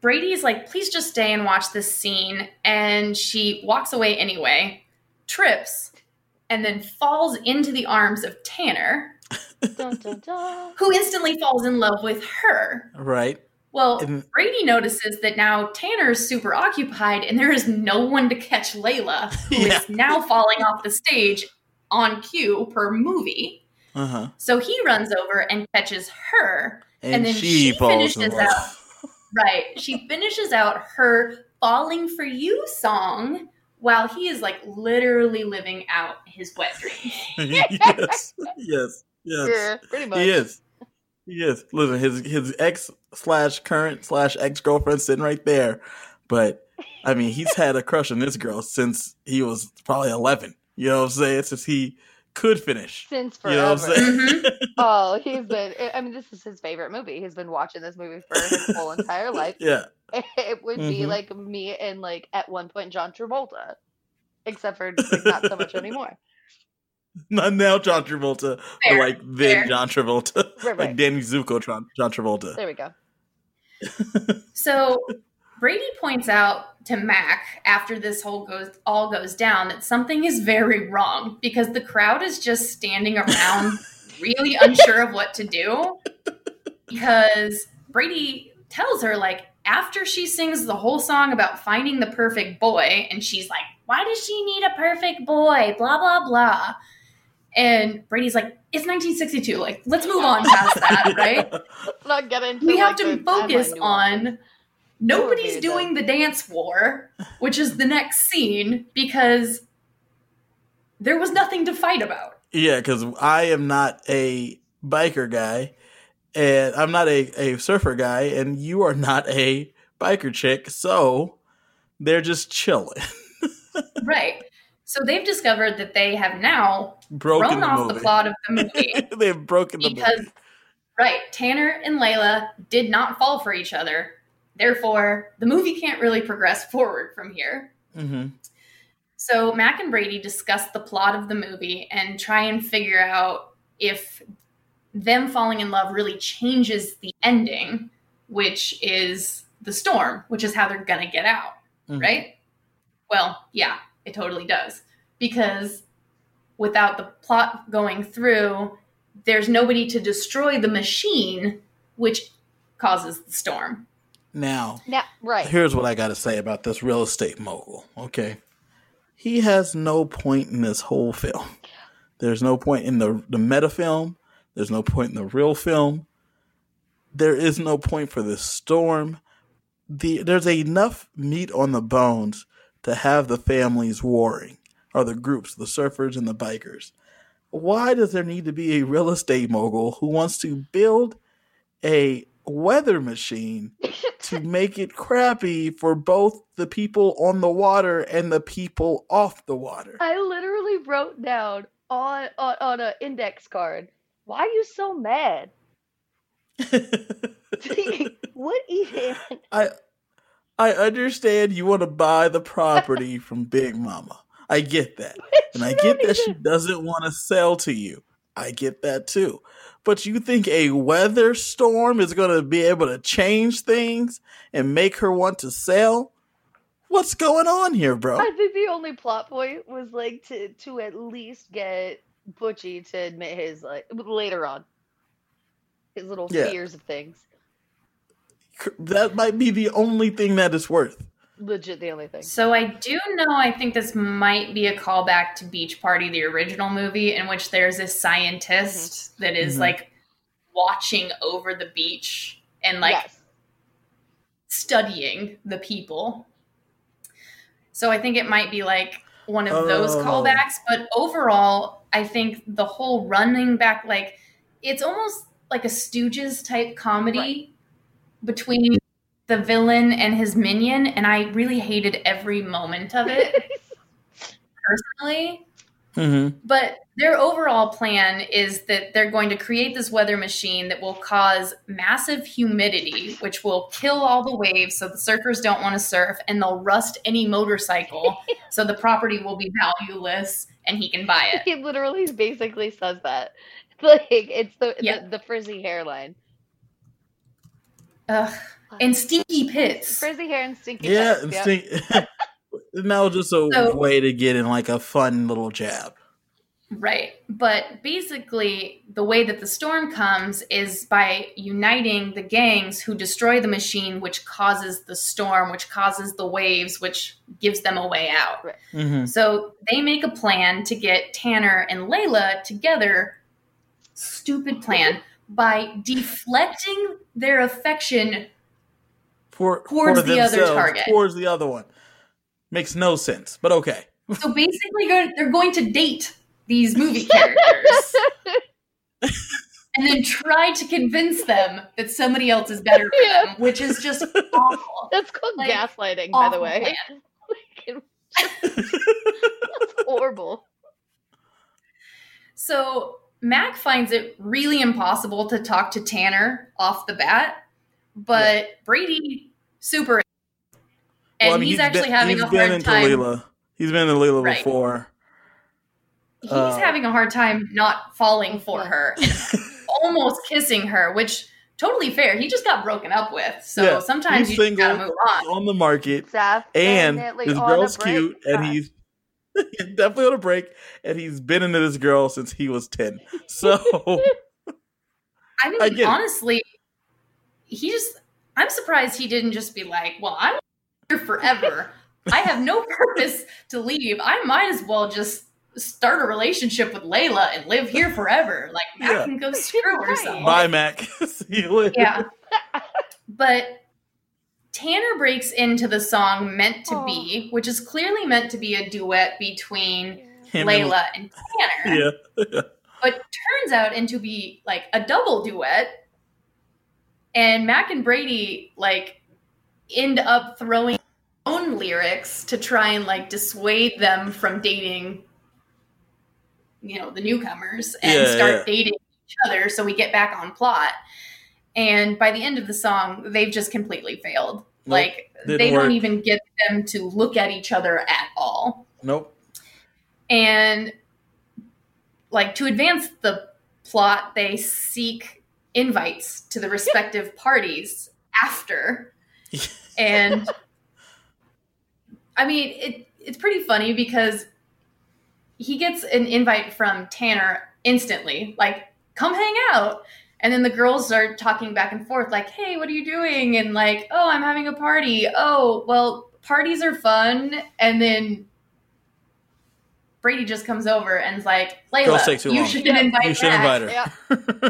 Brady's like, please just stay and watch this scene. And she walks away anyway, trips, and then falls into the arms of Tanner, dun, dun, dun. who instantly falls in love with her. Right. Well, and- Brady notices that now Tanner's super occupied and there is no one to catch Layla, who yeah. is now falling off the stage on cue per movie. Uh-huh. So he runs over and catches her. And, and then she, she finishes out, right? She finishes out her "Falling for You" song while he is like literally living out his wet dream. yes, yes, yes. Yeah, pretty much. He is. He is. Listen, his his ex slash current slash ex girlfriend sitting right there, but I mean, he's had a crush on this girl since he was probably eleven. You know what I'm saying? Since he. Could finish since forever. You know what I'm saying? Mm-hmm. oh, he's been. I mean, this is his favorite movie. He's been watching this movie for his whole entire life. Yeah, it would mm-hmm. be like me and like at one point John Travolta, except for like, not so much anymore. Not now John Travolta, fair, but like then fair. John Travolta. Right, right. Like Danny Zuko John, John Travolta. There we go. So Brady points out to Mac after this whole goes all goes down that something is very wrong because the crowd is just standing around really unsure of what to do, because Brady tells her, like, after she sings the whole song about finding the perfect boy, and she's like, why does she need a perfect boy? Blah, blah, blah. And Brady's like, it's nineteen sixty-two. Like, let's move on past that, right? Yeah. Let's not get into We like have to focus on nobody's doing the dance war, which is the next scene, because there was nothing to fight about. Yeah, because I am not a biker guy, and I'm not a, a surfer guy, and you are not a biker chick, so they're just chilling. Right. So they've discovered that they have now broken thrown the off movie. The plot of the movie. They've broken the because, movie. Right, Tanner and Layla did not fall for each other. Therefore, the movie can't really progress forward from here. Mm-hmm. So Mac and Brady discuss the plot of the movie and try and figure out if them falling in love really changes the ending, which is the storm, which is how they're going to get out, mm-hmm. right? Well, yeah, it totally does. Because without the plot going through, there's nobody to destroy the machine, which causes the storm. Now, now right. Here's what I got to say about this real estate mogul, okay? He has no point in this whole film. There's no point in the, the meta film. There's no point in the real film. There is no point for this storm. The, there's enough meat on the bones to have the families warring, or the groups, the surfers and the bikers. Why does there need to be a real estate mogul who wants to build a weather machine to make it crappy for both the people on the water and the people off the water? I literally wrote down on on, on an index card, why are you so mad? What even? I I understand you want to buy the property from Big Mama. I get that. And I get that she doesn't want to sell to you. I get that too. But you think a weather storm is going to be able to change things and make her want to sell? What's going on here, bro? I think the only plot point was like to, to at least get Butchie to admit his, like, later on, his little yeah. fears of things. That might be the only thing that is worth. Legit the only thing. So I do know, I think this might be a callback to Beach Party, the original movie, in which there's this scientist mm-hmm. that is mm-hmm. like watching over the beach and like yes. studying the people. So I think it might be like one of oh. those callbacks, but overall, I think the whole running back, like it's almost like a Stooges type comedy right. between the villain and his minion, and I really hated every moment of it personally. Mm-hmm. But their overall plan is that they're going to create this weather machine that will cause massive humidity, which will kill all the waves so the surfers don't want to surf, and they'll rust any motorcycle so the property will be valueless and he can buy it. He literally basically says that. Like, it's the, yeah. the, the frizzy hairline. Ugh. And stinky pits. Frizzy hair and stinky yeah, pits. Yeah, and stink- that was just a so, way to get in like a fun little jab. Right. But basically, the way that the storm comes is by uniting the gangs who destroy the machine, which causes the storm, which causes the waves, which gives them a way out. Right. Mm-hmm. So they make a plan to get Tanner and Layla together. Stupid plan. By deflecting their affection for, towards for the other target. Towards the other one. Makes no sense, but okay. So basically they're going to date these movie characters. And then try to convince them that somebody else is better for yeah. them, which is just awful. That's called like, gaslighting, by the way. That's horrible. So Mac finds it really impossible to talk to Tanner off the bat, but yeah. Brady super, and well, I mean, he's, he's actually been, having he's a hard time. Layla. He's been to Layla right. before, he's uh, having a hard time not falling for her, and almost kissing her, which totally fair. He just got broken up with, so yeah, sometimes he's you single, gotta move on. On the market, definitely, and this girl's cute, and he's definitely on a break, and he's been into this girl since he was ten. So, I mean, I honestly, it. he just—I'm surprised he didn't just be like, "Well, I'm here forever. I have no purpose to leave. I might as well just start a relationship with Layla and live here forever. Like, Mac yeah. can go screw herself. Bye, Mac. See you later." Yeah. But Tanner breaks into the song Meant to Aww. Be, which is clearly meant to be a duet between Him Layla and, and Tanner. Yeah. yeah. But turns out into be like a double duet. And Mac and Brady like end up throwing own lyrics to try and like dissuade them from dating, you know, the newcomers and yeah, start yeah. dating each other. So we get back on plot. And by the end of the song, they've just completely failed. Nope, like they work. Don't even get them to look at each other at all. Nope. And like to advance the plot, they seek invites to the respective parties after. And I mean, it, it's pretty funny because he gets an invite from Tanner instantly, like, come hang out. And then the girls are talking back and forth, like, hey, what are you doing? And like, oh, I'm having a party. Oh, well, parties are fun. And then Brady just comes over and is like, Layla, you long. should yeah. invite her. You should Mac. invite her. Yeah.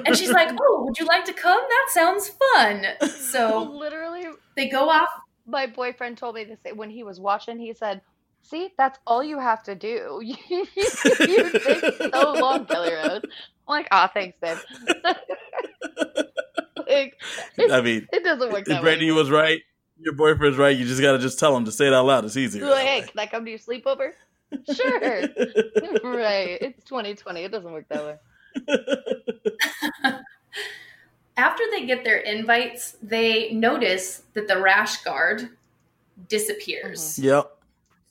And she's like, oh, would you like to come? That sounds fun. So literally, they go off. My boyfriend told me this when he was watching. He said, see, that's all you have to do. You take so long, Kelly Rose. I'm like, ah, oh, thanks, babe. Like, I mean, it doesn't work that Brittany way. Brittany was right. Your boyfriend's right. You just got to just tell him to say it out loud. It's easier. Like, hey, can I come to your sleepover? Sure. Right. It's twenty twenty. It doesn't work that way. After they get their invites, they notice that the rash guard disappears. Mm-hmm. Yep.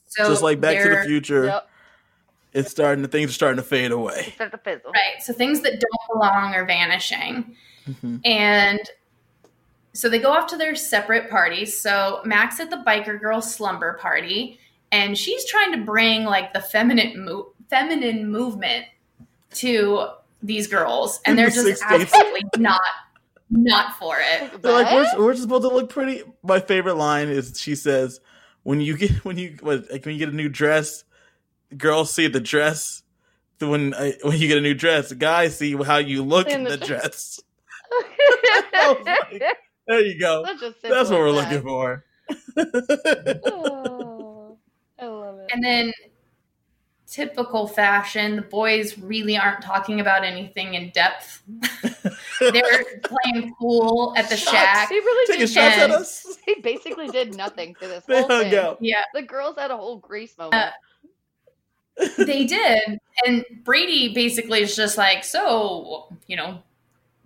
So just like Back to the Future, yep. it's starting. Things are starting to fade away. It's starting to fizzle. Right. So things that don't belong are vanishing, mm-hmm. and so they go off to their separate parties. So Mac's at the biker girl slumber party, and she's trying to bring like the feminine mo- feminine movement to these girls, and they're just absolutely not. Not for it. They're like, we're, we're supposed to look pretty. My favorite line is she says, "When you get when you like when you get a new dress, girls see the dress. When I, when you get a new dress, guys see how you look in, in the, the dress." Like, there you go. That's what we're time. looking for. Oh, I love it. And then, typical fashion, the boys really aren't talking about anything in depth. They're playing pool at the shots. shack. They really did shots at us. They basically did nothing for this they whole hung thing. Out. Yeah, the girls had a whole Grease moment. Uh, they did, and Brady basically is just like, "So, you know,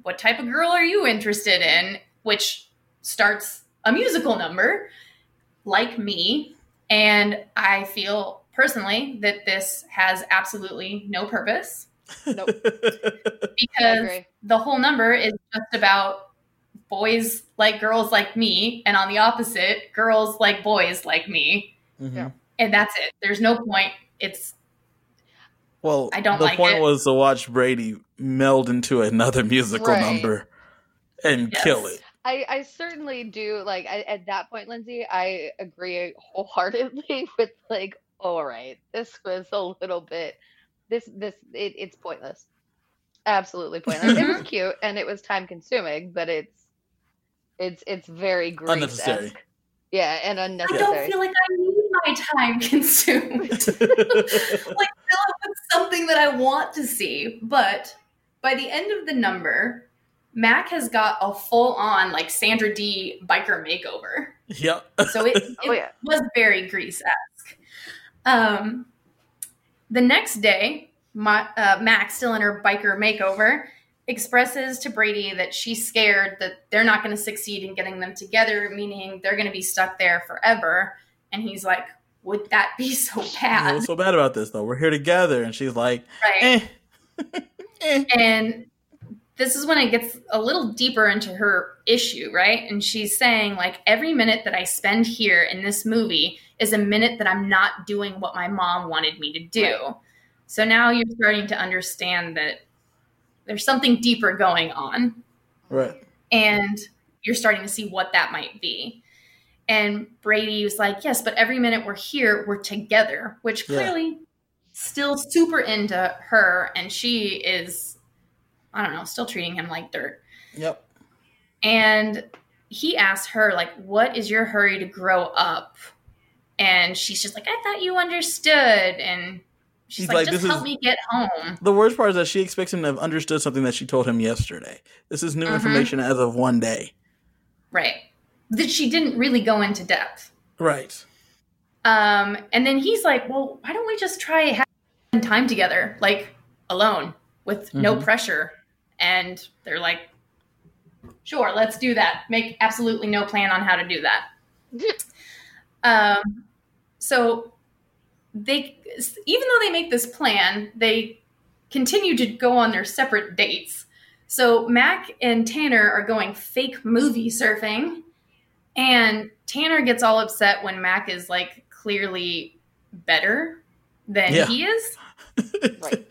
what type of girl are you interested in?" Which starts a musical number, like me, and I feel. Personally, that this has absolutely no purpose. Nope. Because the whole number is just about boys like girls like me, and on the opposite, girls like boys like me. Mm-hmm. Yeah. And that's it. There's no point. It's well, I don't the like point it. was to watch Brady meld into another musical right. number and yes. kill it. I, I certainly do. Like I, at that point, Lindsay, I agree wholeheartedly with like. All right, this was a little bit. This this it, it's pointless, absolutely pointless. It was cute and it was time consuming, but it's it's it's very Grease-esque. Unnecessary. Yeah, and unnecessary. I don't feel like I need my time consumed. Like fill up with something that I want to see. But by the end of the number, Mac has got a full on like Sandra Dee biker makeover. Yep. So it, it oh, yeah. was very Grease-esque. Um, the next day, Ma- uh, Mac, still in her biker makeover, expresses to Brady that she's scared that they're not going to succeed in getting them together, meaning they're going to be stuck there forever. And he's like, would that be so bad? What's so bad about this, though? We're here together. And she's like, right. eh. eh. And this is when it gets a little deeper into her issue, right? And she's saying, like, every minute that I spend here in this movie is a minute that I'm not doing what my mom wanted me to do. Right. So now you're starting to understand that there's something deeper going on. Right. And you're starting to see what that might be. And Brady was like, yes, but every minute we're here, we're together, which clearly yeah. still super into her. And she is, I don't know, still treating him like dirt. Yep. And he asks her, like, what is your hurry to grow up? And she's just like, I thought you understood. And she's, she's like, like, just help me get home. The worst part is that she expects him to have understood something that she told him yesterday. This is new mm-hmm. information as of one day. Right. That she didn't really go into depth. Right. Um, and then he's like, well, why don't we just try having time together, like alone with mm-hmm. no pressure? And they're like, sure, let's do that. Make absolutely no plan on how to do that. um, so they, even though they make this plan, they continue to go on their separate dates. So Mac and Tanner are going fake movie surfing. And Tanner gets all upset when Mac is, like, clearly better than yeah. he is. Right.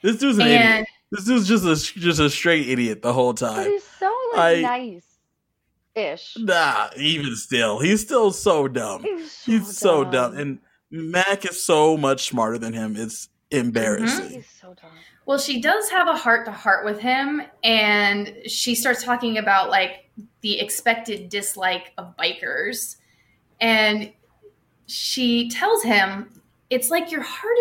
This dude's an and, idiot. This dude's just a just a straight idiot the whole time. But he's so like, nice-ish. Nah, even still, he's still so dumb. He's so, he's so dumb. dumb, and Mac is so much smarter than him. It's embarrassing. Mm-hmm. He's so dumb. Well, she does have a heart-to-heart with him, and she starts talking about, like, the expected dislike of bikers. And she tells him, it's like your heart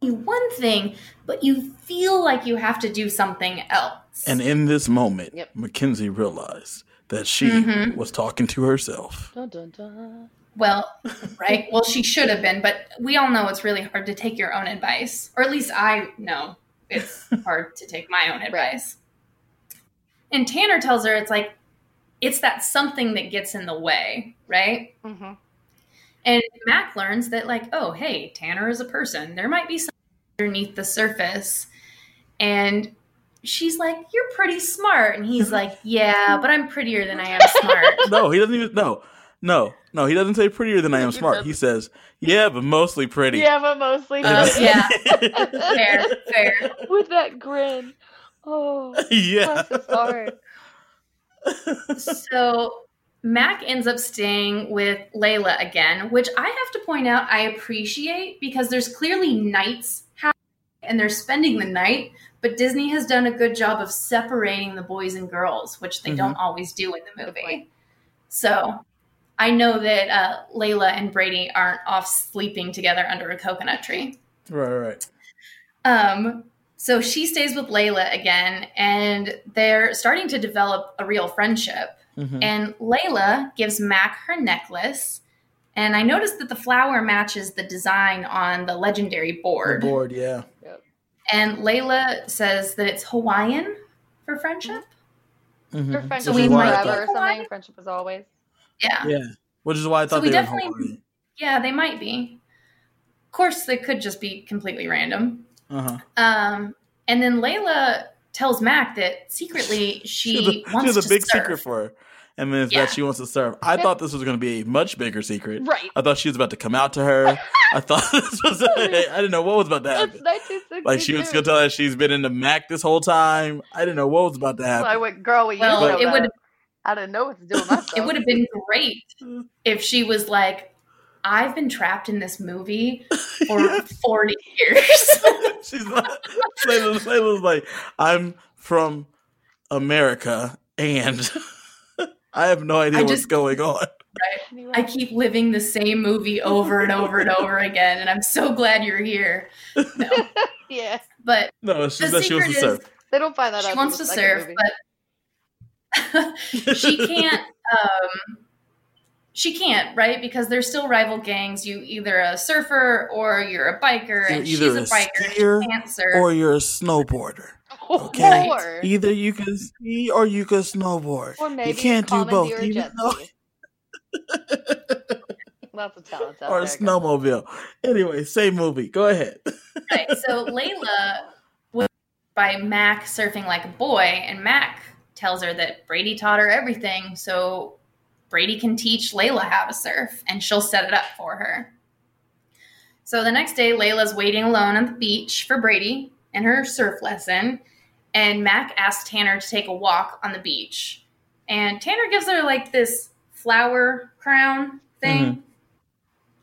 is one thing, but you feel like you have to do something else. And in this moment, yep. Mackenzie realized that she mm-hmm. was talking to herself. Dun, dun, dun. Well, right? Well, she should have been, but we all know it's really hard to take your own advice. Or at least I know. It's hard to take my own advice. And Tanner tells her it's like, it's that something that gets in the way, right? Mm-hmm. And Mac learns that, like, oh, hey, Tanner is a person. There might be something underneath the surface. And she's like, you're pretty smart. And he's like, yeah, but I'm prettier than I am smart. No, he doesn't even, no, no, no. He doesn't say prettier than I am smart. He says, yeah, but mostly pretty. Yeah, but mostly pretty. Uh, yeah. Fair, fair. With that grin. Oh, yeah. That's hard. So Mac ends up staying with Layla again, which I have to point out I appreciate because there's clearly nights happening and they're spending the night, but Disney has done a good job of separating the boys and girls, which they mm-hmm. don't always do in the movie. So I know that uh, Layla and Brady aren't off sleeping together under a coconut tree. Right, right. Um. So she stays with Layla again, and they're starting to develop a real friendship. Mm-hmm. And Layla gives Mac her necklace, and I noticed that the flower matches the design on the legendary board. The board, yeah. Yep. And Layla says that it's Hawaiian for friendship. Mm-hmm. For friendship, so we might or something. Friendship is always. Yeah. Yeah. Which is why I thought so they we were definitely. Hawaiian. Yeah, they might be. Of course, they could just be completely random. Uh-huh. Um, and then Layla tells Mac that secretly she, she a, wants to serve. She has a big serve. secret for her. And then it's yeah. that she wants to serve. I thought this was going to be a much bigger secret. Right. I thought she was about to come out to her. I thought this was, I didn't know what was about to happen. Like she was going to tell her she's been into Mac this whole time. I didn't know what was about to happen. So I went, girl, well, you know it would. I didn't know what to do with myself. It would have been great if she was like, I've been trapped in this movie for forty years. She's like, Layla, Layla's like, I'm from America and I have no idea I what's just, going on. Right? I keep living the same movie over and over and over again, and I'm so glad you're here. No. Yeah, but no, she, the she wants to serve. They don't find that she out. She wants to serve, but she can't. Um, She can't, right? Because there's still rival gangs. You either a surfer or you're a biker, and she's a, a biker. Skier, she can't surf. Or you're a snowboarder. Okay. Or, either you can ski or you can snowboard. Or maybe you can't do both. Even though... lots of talent out or a there, snowmobile. Guys. Anyway, same movie. Go ahead. Right. So Layla was by Mac surfing like a boy, and Mac tells her that Brady taught her everything, so Brady can teach Layla how to surf, and she'll set it up for her. So the next day, Layla's waiting alone on the beach for Brady and her surf lesson, and Mac asks Tanner to take a walk on the beach. And Tanner gives her, like, this flower crown thing. Mm-hmm.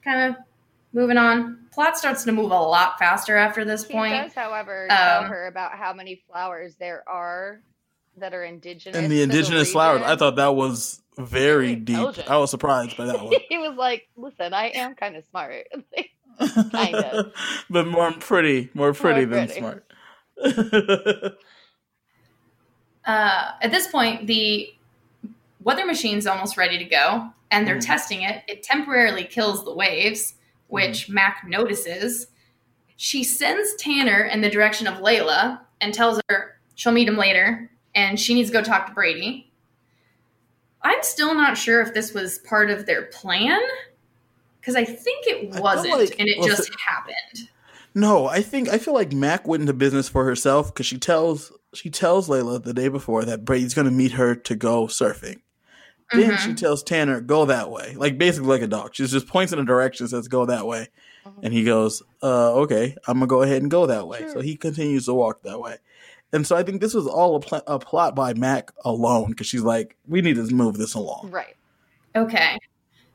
Kind of moving on. Plot starts to move a lot faster after this he point. He does, however, um, tell her about how many flowers there are that are indigenous. And the indigenous flowers. I thought that was very deep. I was surprised by that one. He was like, listen, I am kind of smart. Kind of. But more pretty. More pretty more than pretty. Smart. uh, at this point, the weather machine's almost ready to go, and they're mm. testing it. It temporarily kills the waves, which mm. Mac notices. She sends Tanner in the direction of Layla and tells her she'll meet him later, and she needs to go talk to Brady. I'm still not sure if this was part of their plan, because I think it wasn't, like, and it well, just so- happened. No, I think I feel like Mac went into business for herself, because she tells she tells Layla the day before that Brady's going to meet her to go surfing. Mm-hmm. Then she tells Tanner, go that way. Like, basically like a dog. She just points in a direction, says, go that way. Mm-hmm. And he goes, uh, okay, I'm going to go ahead and go that way. Sure. So he continues to walk that way. And so I think this was all a, pl- a plot by Mac alone, because she's like, we need to move this along. Right. Okay.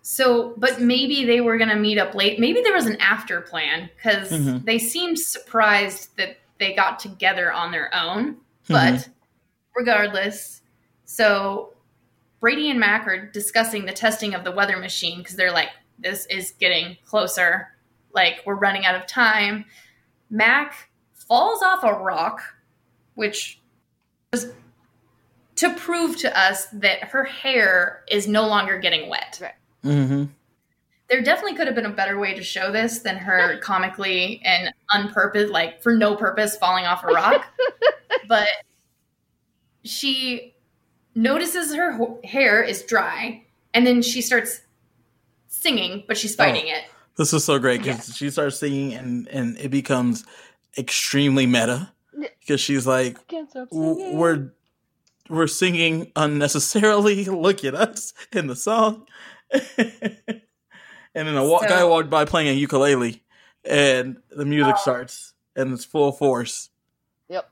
So, but maybe they were going to meet up late. Maybe there was an after plan, because mm-hmm. they seemed surprised that they got together on their own. But mm-hmm. regardless, so Brady and Mac are discussing the testing of the weather machine, because they're like, this is getting closer. Like, we're running out of time. Mac falls off a rock, which was to prove to us that her hair is no longer getting wet. Right. Mm-hmm. There definitely could have been a better way to show this than her comically and unpurpose, like for no purpose, falling off a rock. But she notices her ho- hair is dry, and then she starts singing, but she's fighting oh, it. This is so great, because yeah. she starts singing, and, and it becomes extremely meta, because she's like, we're we're singing unnecessarily. Look at us in the song. And then a wa- so, guy walked by playing a ukulele, and the music uh, starts, and it's full force. Yep.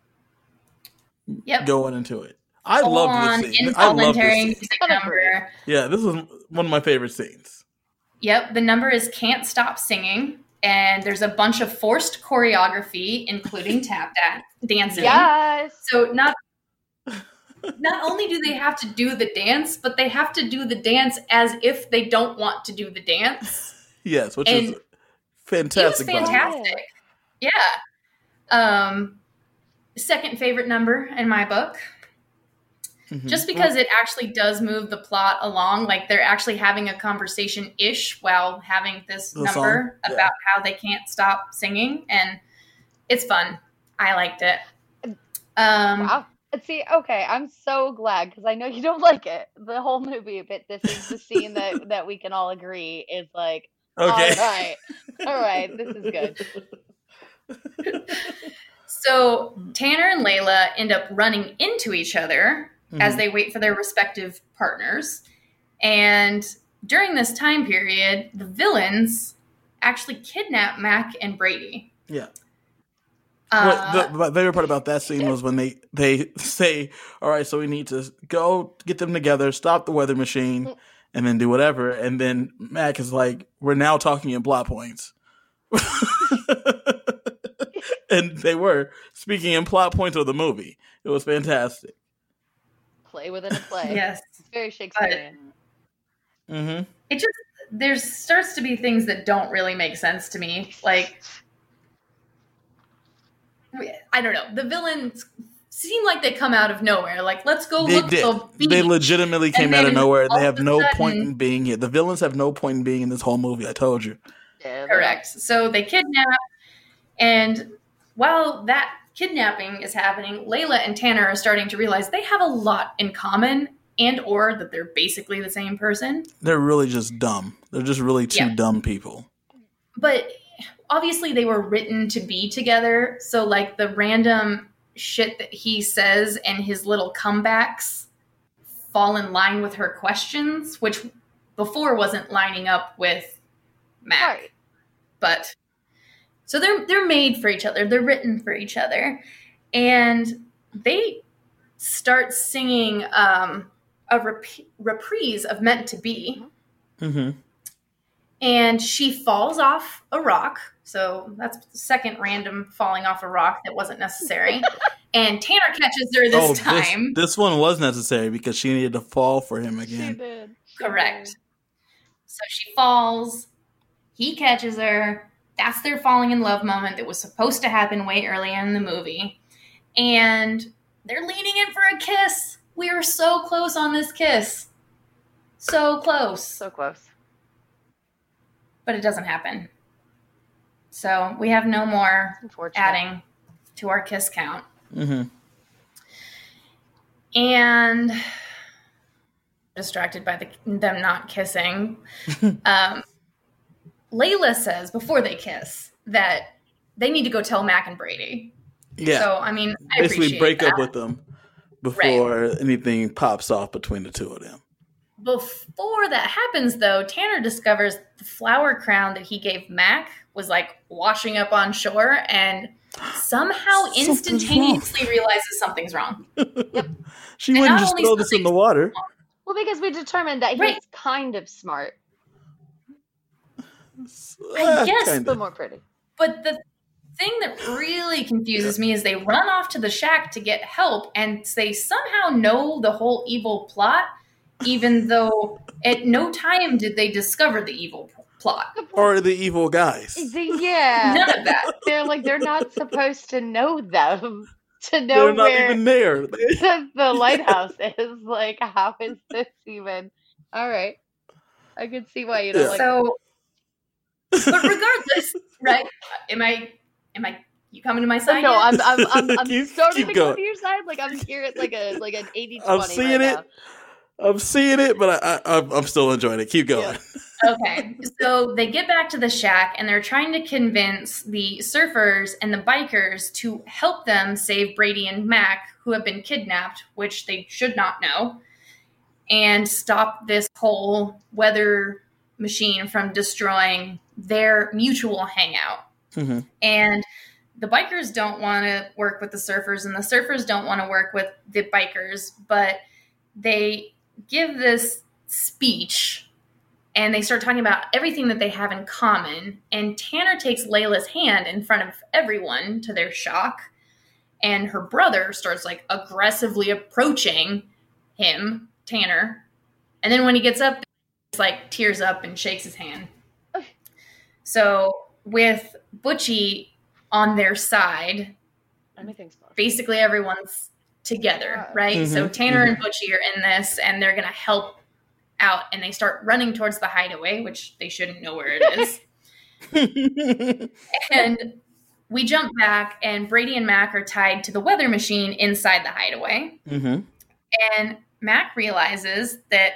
Yep. Going into it. I love this scene. I love this scene. Music number. Yeah, this is one of my favorite scenes. Yep. The number is Can't Stop Singing, and there's a bunch of forced choreography, including tap da- dancing. Yes. So not... Not only do they have to do the dance, but they have to do the dance as if they don't want to do the dance. Yes, which and is fantastic. It was fantastic. Yeah. Um, second favorite number in my book. Mm-hmm. Just because it actually does move the plot along. Like, they're actually having a conversation-ish while having this the number song? About yeah. how they can't stop singing. And it's fun. I liked it. Um, wow. See, okay, I'm so glad, because I know you don't like it, the whole movie, but this is the scene that, that we can all agree is like, okay. all right, all right, this is good. So Tanner and Layla end up running into each other mm-hmm. as they wait for their respective partners. And during this time period, the villains actually kidnap Mac and Brady. Yeah. Uh, well, the, my favorite part about that scene was when they, they say, all right, so we need to go get them together, stop the weather machine, and then do whatever. And then Mac is like, we're now talking in plot points. And they were speaking in plot points of the movie. It was fantastic. Play within a play. Yes. It's very Shakespearean. But, mm-hmm. It just, there starts to be things that don't really make sense to me. Like... I don't know. The villains seem like they come out of nowhere. Like, let's go they look did. at the beach. They legitimately came out of nowhere. They have no sudden, point in being here. The villains have no point in being in this whole movie. I told you. Yeah, correct. So they kidnap. And while that kidnapping is happening, Layla and Tanner are starting to realize they have a lot in common. and or that they're basically the same person. They're really just dumb. They're just really two yeah. dumb people. But obviously they were written to be together. So like the random shit that he says and his little comebacks fall in line with her questions, which before wasn't lining up with Mac. Right. But so they're they're made for each other. They're written for each other. And they start singing um, a rep- reprise of Meant to Be. Mm-hmm. And she falls off a rock. So that's the second random falling off a rock that wasn't necessary. And Tanner catches her this oh, time. This, this one was necessary because she needed to fall for him again. She did. She Correct. Did. So she falls. He catches her. That's their falling in love moment that was supposed to happen way earlier in the movie. And they're leaning in for a kiss. We were so close on this kiss. So close. So close. But it doesn't happen. So we have no more adding to our kiss count. Mm-hmm. And distracted by the, them not kissing. um, Layla says before they kiss that they need to go tell Mac and Brady. Yeah. So, I mean, I basically break that. up with them before right. anything pops off between the two of them. Before that happens, though, Tanner discovers the flower crown that he gave Mac was, like, washing up on shore and somehow instantaneously realizes something's wrong. Yep. She and wouldn't just throw this in the water. Well, because we determined that he's right. kind of smart. I guess. Kinda. But more pretty. But the thing that really confuses me is they run off to the shack to get help, and they somehow know the whole evil plot, even though at no time did they discover the evil plot. Or the evil guys. Yeah. None of that. They're like, they're not supposed to know them. To know they're not where even there. The, the lighthouse is. Like, how is this even? All right. I can see why you don't yeah. like so, it. But regardless, right? Am I, am I, you coming to my side? No, yet? I'm, I'm, I'm, I'm keep, starting keep to going. Go to your side. Like, I'm here at like a, like an eighty twenty I'm seeing right it. Now. I'm seeing it, but I, I, I'm still enjoying it. Keep going. Okay. So they get back to the shack, and they're trying to convince the surfers and the bikers to help them save Brady and Mac, who have been kidnapped, which they should not know, and stop this whole weather machine from destroying their mutual hangout. Mm-hmm. And the bikers don't want to work with the surfers, and the surfers don't want to work with the bikers, but they give this speech and they start talking about everything that they have in common. And Tanner takes Layla's hand in front of everyone, to their shock. And her brother starts like aggressively approaching him, Tanner. And then when he gets up, it's like tears up and shakes his hand. Okay. So with Butchie on their side, basically everyone's together, right? Mm-hmm, so Tanner mm-hmm. and Butchie are in this, and they're going to help out, and they start running towards the hideaway, which they shouldn't know where it is. And we jump back, and Brady and Mac are tied to the weather machine inside the hideaway. Mm-hmm. And Mac realizes that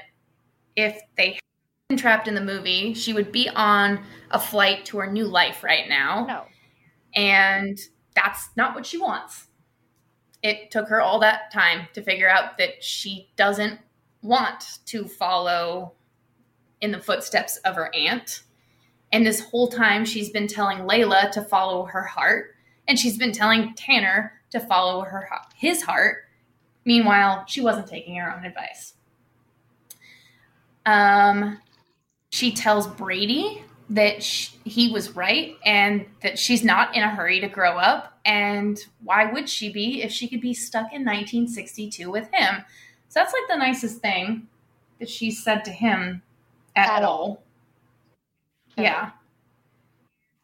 if they had been trapped in the movie, she would be on a flight to her new life right now. No. And that's not what she wants. It took her all that time to figure out that she doesn't want to follow in the footsteps of her aunt. And this whole time she's been telling Layla to follow her heart. And she's been telling Tanner to follow her his heart. Meanwhile, she wasn't taking her own advice. Um, she tells Brady that she, he was right, and that she's not in a hurry to grow up. And why would she be if she could be stuck in nineteen sixty-two with him? So that's like the nicest thing that she said to him at, at all. all. Yeah.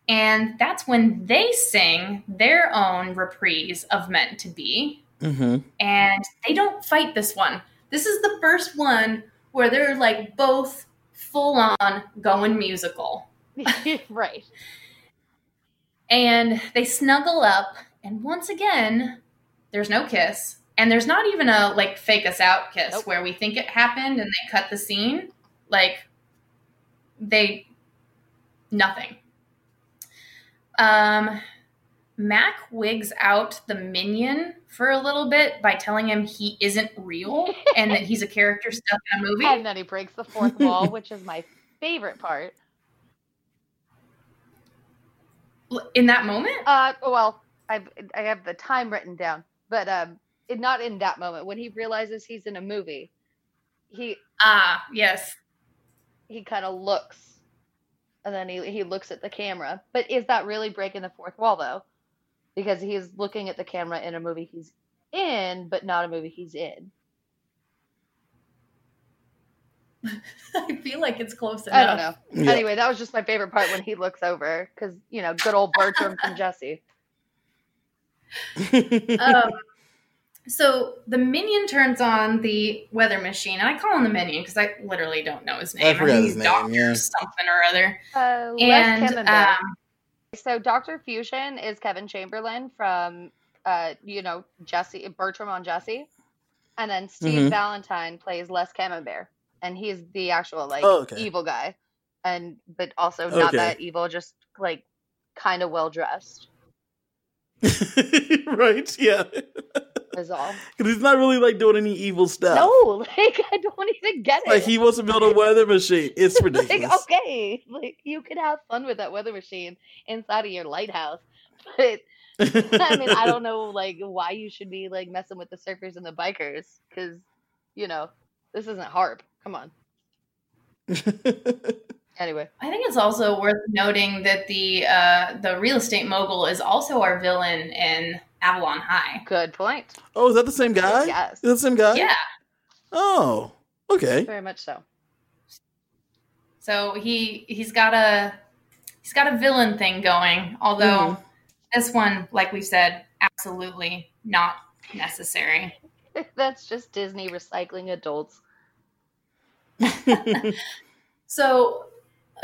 And that's when they sing their own reprise of Meant to Be. Mm-hmm. And they don't fight this one. This is the first one where they're like both full on going musical. Right. And they snuggle up, and once again, there's no kiss. And there's not even a like fake us out kiss nope. where we think it happened and they cut the scene. Like they, nothing. Um, Mac wigs out the minion for a little bit by telling him he isn't real and that he's a character stuck in a movie. And then he breaks the fourth wall, which is my favorite part. In that moment? Uh, well, I I have the time written down, but um, it, not in that moment. When he realizes he's in a movie, he ah yes, he kind of looks, and then he he looks at the camera. But is that really breaking the fourth wall though? Because he's looking at the camera in a movie he's in, but not a movie he's in. I feel like it's close enough. I don't know. Yeah. Anyway, that was just my favorite part when he looks over. Because, you know, good old Bertram from Jessie. Um, so the minion turns on the weather machine. And I call him the minion because I literally don't know his name. I forgot I mean, his name. Doctor yeah. something or other. Uh, and, um, so Doctor Fusion is Kevin Chamberlain from, uh, you know, Jessie, Bertram on Jessie. And then Steve mm-hmm. Valentine plays Les Camembert. And he's the actual, like, oh, okay. evil guy. and But also not okay. that evil, just, like, kind of well-dressed. Right, yeah. Is all. Because he's not really, like, doing any evil stuff. No, like, I don't even get it. Like, he wants to build a weather machine. It's ridiculous. Like, okay, like, you could have fun with that weather machine inside of your lighthouse. But, I mean, I don't know, like, why you should be, like, messing with the surfers and the bikers. Because, you know, this isn't HAARP. Come on. Anyway, I think it's also worth noting that the uh, the real estate mogul is also our villain in Avalon High. Good point. Oh, is that the same guy? Yes. Is that the same guy? Yeah. Oh, okay. Very much so. So he he's got a he's got a villain thing going. Although mm. this one, like we said, absolutely not necessary. That's just Disney recycling adults. So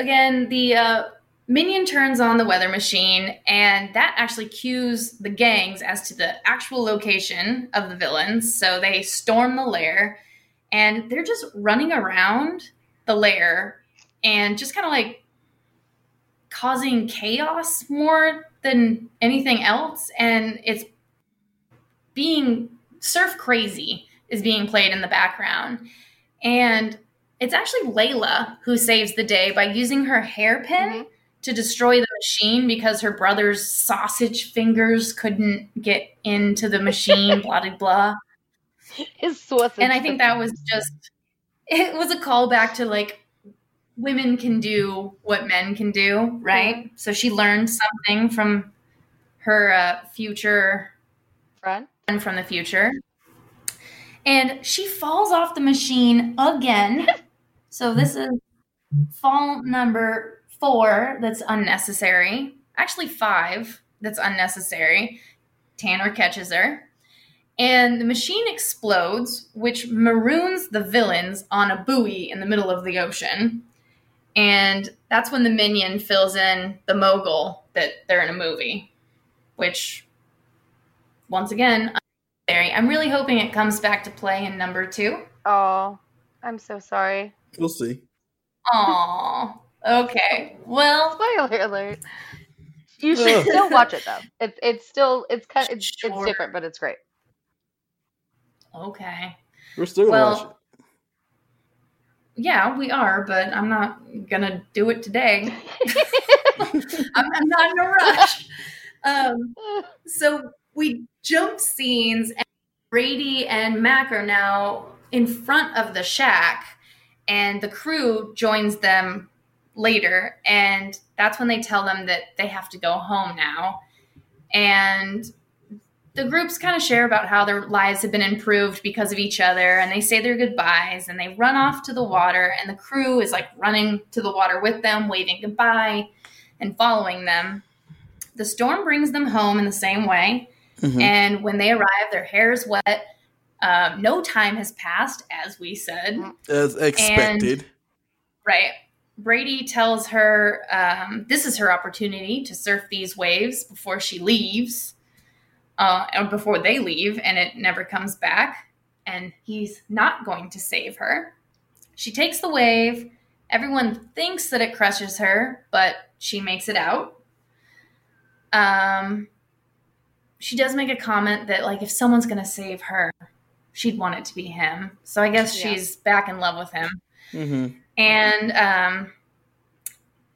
again, the uh, minion turns on the weather machine, and that actually cues the gangs as to the actual location of the villains. So they storm the lair, and they're just running around the lair and just kind of like causing chaos more than anything else. And it's being Surf Crazy is being played in the background, and it's actually Layla who saves the day by using her hairpin mm-hmm. to destroy the machine because her brother's sausage fingers couldn't get into the machine, blah, blah, blah. His sausage. And I think that was just, it was a callback to like, women can do what men can do, right? Mm-hmm. So she learned something from her uh, future friend from the future. And she falls off the machine again. So this is fall number four that's unnecessary. Actually five that's unnecessary. Tanner catches her. And the machine explodes, which maroons the villains on a buoy in the middle of the ocean. And that's when the minion fills in the mogul that they're in a movie. Which, once again, I'm really hoping it comes back to play in number two. Oh, I'm so sorry. We'll see. Aw, okay. Well, spoiler alert. You should still watch it though. It's it's still it's kind it's, sure. it's different, but it's great. Okay. We're still gonna well, watch it. Yeah, we are, but I'm not gonna do it today. I'm, I'm not in a rush. Um, so we. Jump scenes, and Brady and Mac are now in front of the shack, and the crew joins them later, and that's when they tell them that they have to go home now. And the groups kind of share about how their lives have been improved because of each other, and they say their goodbyes, and they run off to the water, and the crew is like running to the water with them, waving goodbye and following them. The storm brings them home in the same way. Mm-hmm. And when they arrive, their hair is wet. Um, no time has passed, as we said. As expected. And, right. Brady tells her um, this is her opportunity to surf these waves before she leaves. uh, before they leave, and it never comes back. And he's not going to save her. She takes the wave. Everyone thinks that it crushes her, but she makes it out. Um, she does make a comment that, like, if someone's going to save her, she'd want it to be him. So I guess yeah. she's back in love with him. Mm-hmm. And um,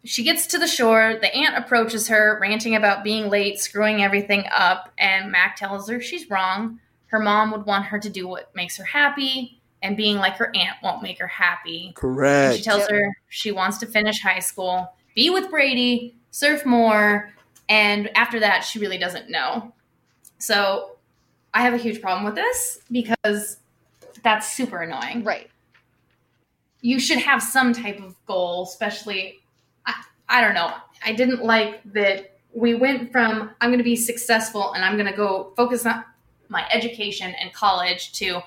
she gets to the shore. The aunt approaches her, ranting about being late, screwing everything up. And Mac tells her she's wrong. Her mom would want her to do what makes her happy. And being like her aunt won't make her happy. Correct. And she tells her she wants to finish high school, be with Brady, surf more, and after that, she really doesn't know. So I have a huge problem with this because that's super annoying. Right. You should have some type of goal, especially, I, I don't know. I didn't like that we went from I'm going to be successful and I'm going to go focus on my education and college to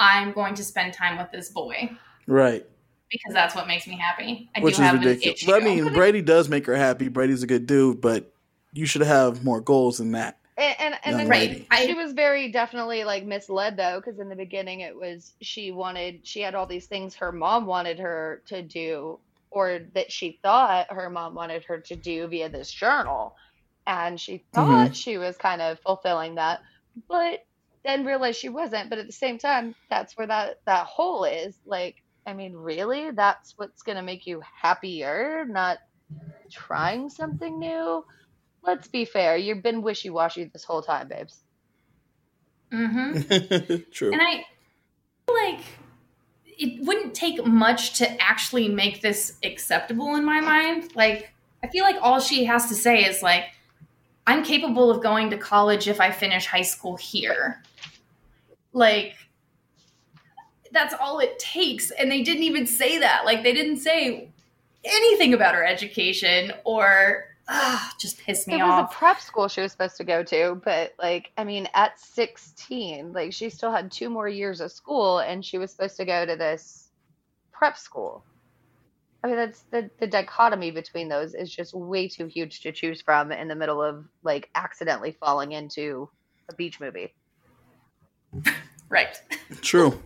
I'm going to spend time with this boy. Right. Because that's what makes me happy. I Which do is have ridiculous. An issue. I mean, Brady does make her happy. Brady's a good dude, but you should have more goals than that. And and, and then right. I, she was very definitely like misled though, because in the beginning it was she wanted she had all these things her mom wanted her to do, or that she thought her mom wanted her to do via this journal. And she thought mm-hmm. she was kind of fulfilling that. But then realized she wasn't, but at the same time, that's where that, that hole is. Like, I mean, really? That's what's going to make you happier, not trying something new? Let's be fair. You've been wishy-washy this whole time, babes. Mm-hmm. True. And I feel like it wouldn't take much to actually make this acceptable in my mind. Like, I feel like all she has to say is like, I'm capable of going to college if I finish high school here. Like, that's all it takes. And they didn't even say that. Like, they didn't say anything about her education or uh, just pissed me off. It was off. A prep school she was supposed to go to. But, like, I mean, at sixteen, like, she still had two more years of school, and she was supposed to go to this prep school. I mean, that's the, the dichotomy between those is just way too huge to choose from in the middle of like accidentally falling into a beach movie. Right. True.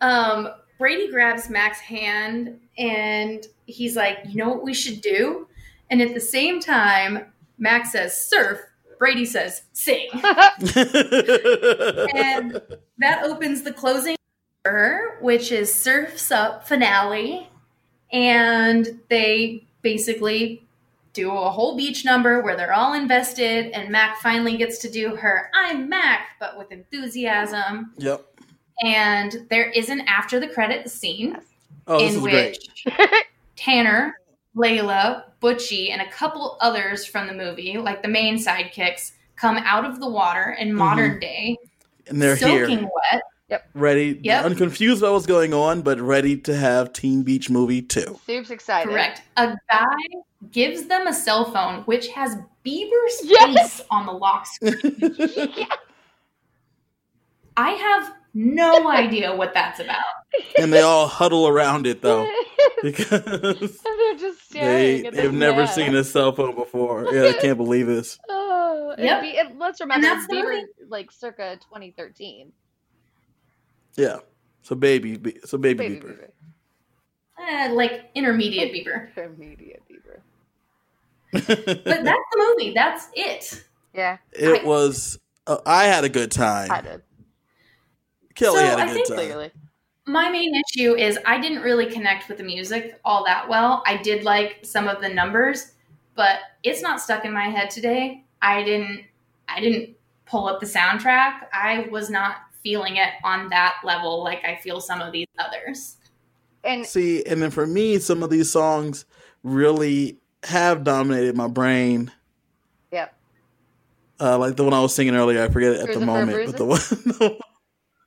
um, Brady grabs Mac's hand and he's like, you know what we should do? And at the same time, Mac says, surf. Brady says, sing. And that opens the closing door, which is Surf's Up finale. And they basically do a whole beach number where they're all invested, and Mac finally gets to do her I'm Mac, but with enthusiasm. Yep. And there is an after the credit scene oh, in which Tanner, Layla, Butchie, and a couple others from the movie, like the main sidekicks, come out of the water in modern mm-hmm. day, and they're soaking here. wet. Yep. Ready. Yep. I'm confused about what's going on, but ready to have Teen Beach Movie two. Soup's excited. Correct. A guy gives them a cell phone which has Bieber's yes! face on the lock screen. yeah. I have no idea what that's about. And they all huddle around it though. Because they're just staring. They, they've never head. seen a cell phone before. Yeah, I can't believe this. Oh, yep. Be, it, let's remember that's Bieber like circa twenty thirteen. Yeah, so baby, so baby, baby Bieber, Bieber. Uh, like intermediate Bieber, intermediate Bieber. But that's the movie. That's it. Yeah, it I, was. Uh, I had a good time. I did. Kelly so had a I good time. Clearly. My main issue is I didn't really connect with the music all that well. I did like some of the numbers, but it's not stuck in my head today. I didn't. I didn't pull up the soundtrack. I was not feeling it on that level like I feel some of these others. And see, and then for me, some of these songs really have dominated my brain. Yep. Uh, like the one I was singing earlier, I forget it at Cruising the moment, but the one, the one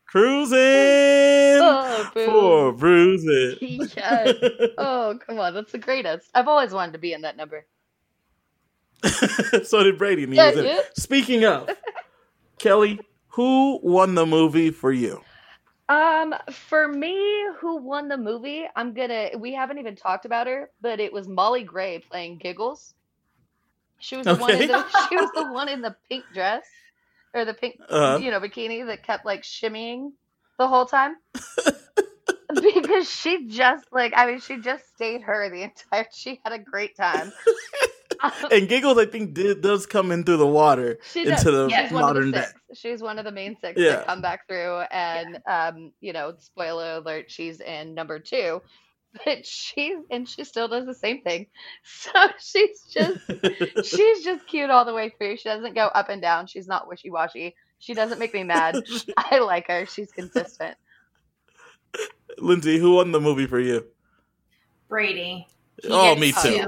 Cruising oh, for Bruising. Yes. Oh, come on, that's the greatest. I've always wanted to be in that number. So did Brady. Yeah, yeah. Speaking of, Kelly, who won the movie for you? Um, for me, who won the movie? I'm gonna. We haven't even talked about her, but it was Molly Gray playing Giggles. She was, okay. the one in the, she was the one in the pink dress or the pink, uh-huh. you know, bikini that kept like shimmying the whole time. Because she just like, I mean, she just stayed her the entire, she had a great time. Um, and Giggles, I think, did, does come in through the water she into does. the yeah, modern the day. She's one of the main six yeah. that come back through. And, yeah. um, you know, spoiler alert, she's in number two. But she, and she still does the same thing. So she's just, she's just cute all the way through. She doesn't go up and down. She's not wishy-washy. She doesn't make me mad. I like her. She's consistent. Lindsay, who won the movie for you? Brady. He oh, me too. To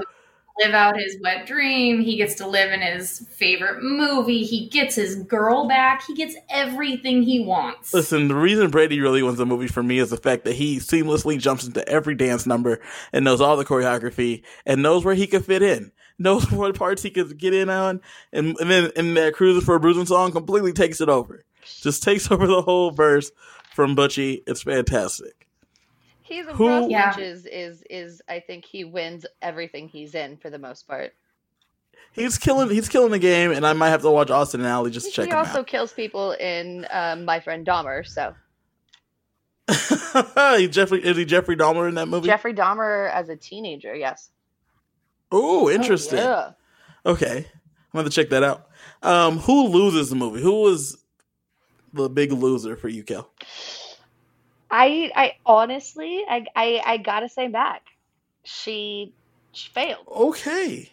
live out his wet dream. He gets to live in his favorite movie. He gets his girl back. He gets everything he wants. Listen, the reason Brady really wins the movie for me is the fact that he seamlessly jumps into every dance number and knows all the choreography and knows where he could fit in. Knows what parts he could get in on. And, and then in that Cruises for a Bruising song completely takes it over. Just takes over the whole verse from Butchie. It's fantastic. He's a Ross Lynch is, is is I think he wins everything he's in for the most part. He's killing he's killing the game, and I might have to watch Austin and Allie just to check him out. He also kills people in um, My Friend Dahmer, so. Jeffrey, is he Jeffrey Dahmer in that movie? Jeffrey Dahmer as a teenager, yes. Ooh, interesting. Oh, yeah. Okay, I'm going to check that out. Um, who loses the movie? Who was the big loser for you, Kel? I I honestly, I, I, I gotta say Mac. She, she failed. Okay.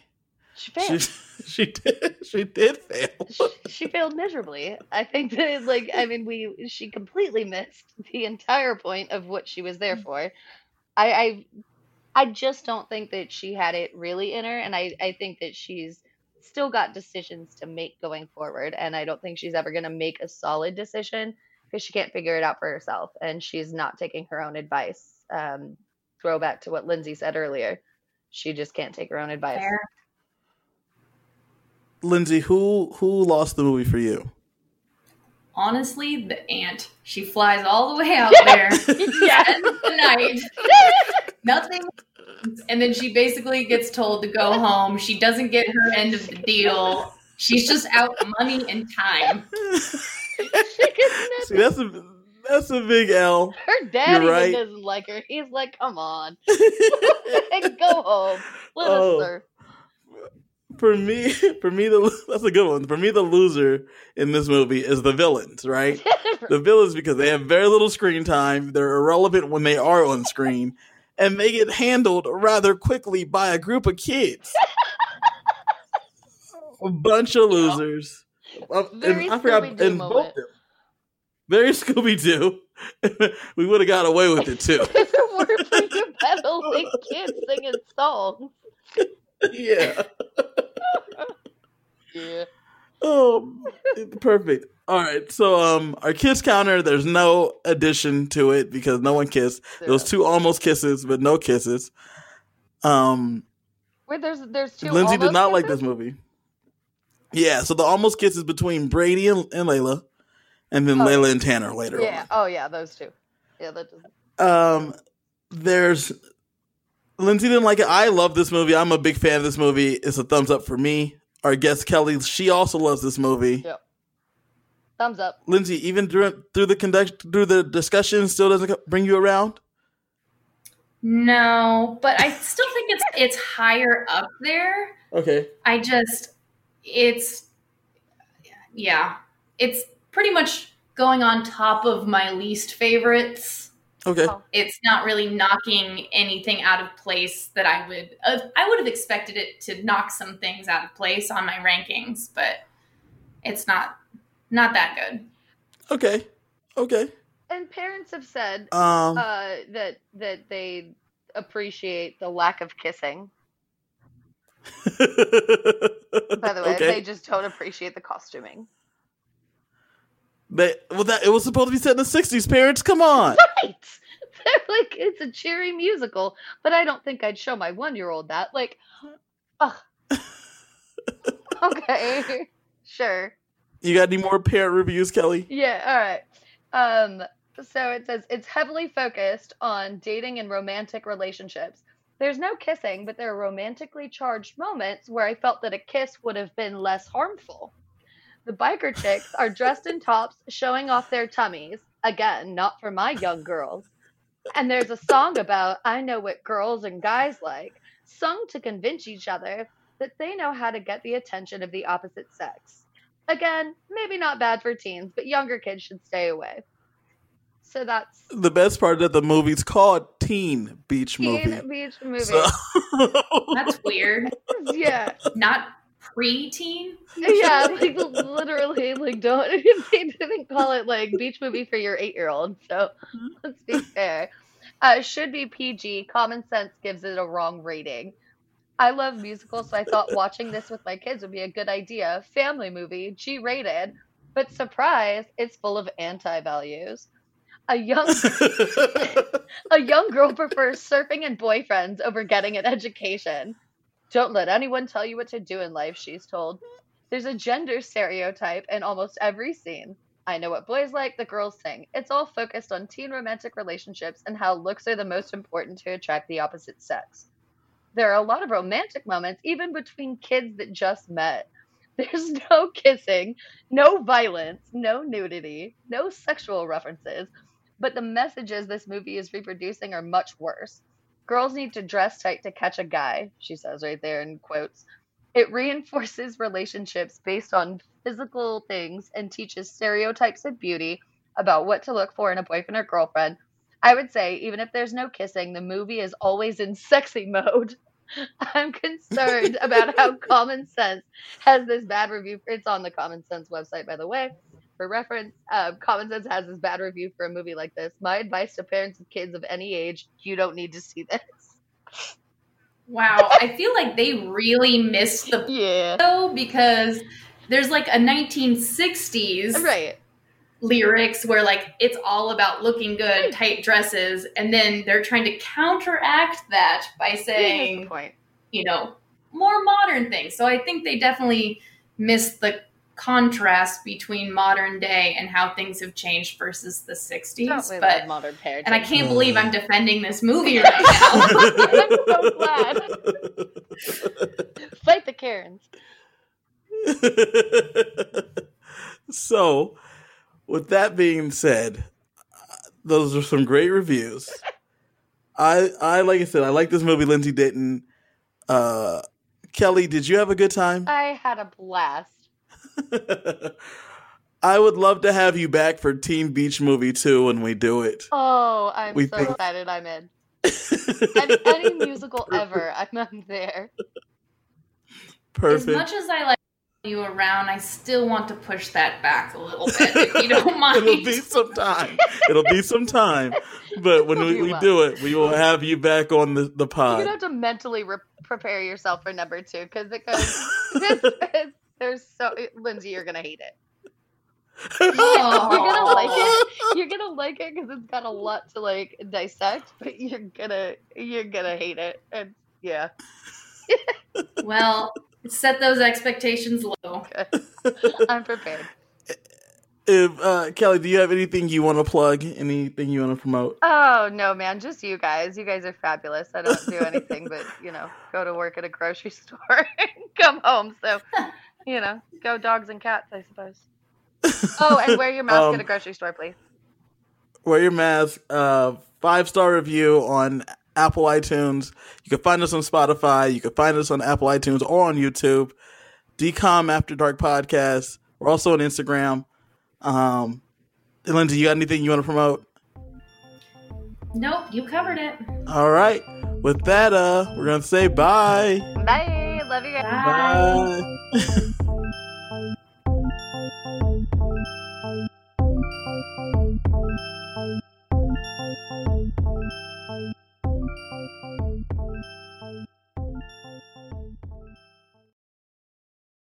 She failed. She, she did She did fail. She, she failed miserably. I think that, like, I mean, we she completely missed the entire point of what she was there for. I I, I just don't think that she had it really in her, and I, I think that she's still got decisions to make going forward, and I don't think she's ever going to make a solid decision, because she can't figure it out for herself, and she's not taking her own advice. Um, throw back to what Lindsay said earlier. She just can't take her own advice. Fair. Lindsay, who who lost the movie for you? Honestly, the aunt. She flies all the way out there. Yeah. Ends the night. Nothing. And then she basically gets told to go home. She doesn't get her end of the deal. She's just out money and time. See, that's a that's a big L. Her dad even right. doesn't like her. He's like, come on. Go home. Let us oh, surf. For me, for me the that's a good one. For me, the loser in this movie is the villains, right? The villains, because they have very little screen time. They're irrelevant when they are on screen. And they get handled rather quickly by a group of kids. A bunch of losers. Very I forgot, and both them. Very Scooby-Doo. We would have got away with it too. If it were for you peddling kids singing songs. Yeah. Yeah. Oh, perfect. All right, so um, our kiss counter. There's no addition to it because no one kissed. There was two almost kisses, but no kisses. Um, wait, there's there's two. Lindsay did not kisses? Like this movie. Yeah, so the almost kisses between Brady and, and Layla, and then oh, Layla and Tanner later. Yeah. On. Oh yeah, those two. Yeah, that doesn't. Um, there's Lindsay didn't like it. I love this movie. I'm a big fan of this movie. It's a thumbs up for me. Our guest Kelly, she also loves this movie. Yep. Thumbs up. Lindsay, even through through the conduct through the discussion, still doesn't bring you around. No, but I still think it's it's higher up there. Okay. I just. It's, yeah, it's pretty much going on top of my least favorites. Okay. It's not really knocking anything out of place that I would, uh, I would have expected it to knock some things out of place on my rankings, but it's not, not that good. Okay. Okay. And parents have said um, uh, that, that they appreciate the lack of kissing. By the way, okay. They just don't appreciate the costuming. But well, that it was supposed to be set in the sixties. Parents, come on! Right? They're like, it's a cheery musical, but I don't think I'd show my one-year-old that. Like, ugh. Okay, sure. You got any more parent reviews, Kelly? Yeah. All right. Um. So it says it's heavily focused on dating and romantic relationships. There's no kissing, but there are romantically charged moments where I felt that a kiss would have been less harmful. The biker chicks are dressed in tops, showing off their tummies. Again, not for my young girls. And there's a song about, I know what girls and guys like, sung to convince each other that they know how to get the attention of the opposite sex. Again, maybe not bad for teens, but younger kids should stay away. So that's... The best part of the movie's called Teen Beach Movie. Teen Beach Movie. So... That's weird. Yeah. Not pre-teen? Yeah, like literally, like don't... They didn't call it like Beach Movie for your eight-year-old, so let's be fair. Uh, should be P G. Common sense gives it a wrong rating. I love musicals, so I thought watching this with my kids would be a good idea. Family movie, G-rated, but surprise, it's full of anti-values. A young a young girl prefers surfing and boyfriends over getting an education. Don't let anyone tell you what to do in life, she's told. There's a gender stereotype in almost every scene. I know what boys like, the girls sing. It's all focused on teen romantic relationships and how looks are the most important to attract the opposite sex. There are a lot of romantic moments, even between kids that just met. There's no kissing, no violence, no nudity, no sexual references. But the messages this movie is reproducing are much worse. Girls need to dress tight to catch a guy, she says right there in quotes. It reinforces relationships based on physical things and teaches stereotypes of beauty about what to look for in a boyfriend or girlfriend. I would say, even if there's no kissing, the movie is always in sexy mode. I'm concerned about how Common Sense has this bad review. It's on the Common Sense website, by the way. For reference, uh, Common Sense has this bad review for a movie like this. My advice to parents of kids of any age, you don't need to see this. Wow. I feel like they really missed the yeah. though, because there's like a nineteen sixties right. lyrics where like it's all about looking good, tight dresses. And then they're trying to counteract that by saying, yeah, point. you know, more modern things. So I think they definitely missed the contrast between modern day and how things have changed versus the sixties. Totally. But modern parenting. And I can't mm. believe I'm defending this movie right now. I'm so glad. Fight the Karens. So, with that being said, those are some great reviews. I, I like I said, I like this movie. Lindsay didn't. Uh, Kelly, did you have a good time? I had a blast. I would love to have you back for Teen Beach Movie two when we do it. Oh, I'm we so think- excited I'm in. any, any musical Perfect. ever, I'm there. Perfect. As much as I like you around, I still want to push that back a little bit, if you don't mind. It'll be some time. It'll be some time. But when we, we do it, we will have you back on the, the pod. You don't have to mentally re- prepare yourself for number two, because it goes... There's so Lindsay, you're gonna hate it. You're gonna like it. You're gonna like it because it's got a lot to like dissect, but you're gonna you're gonna hate it. And yeah. Well, set those expectations low. Okay. I'm prepared. If uh, Kelly, do you have anything you want to plug? Anything you want to promote? Oh no, man, just you guys. You guys are fabulous. I don't do anything but you know go to work at a grocery store and come home. So. You know, go dogs and cats, I suppose. Oh, and wear your mask um, at a grocery store, please. Wear your mask. Uh, five-star review on Apple iTunes. You can find us on Spotify. You can find us on Apple iTunes or on YouTube. D C O M After Dark Podcast. We're also on Instagram. Um, Lindsay, you got anything you want to promote? Nope, you covered it. All right. With that, uh, we're going to say bye. Bye. Love you guys. Bye. Bye.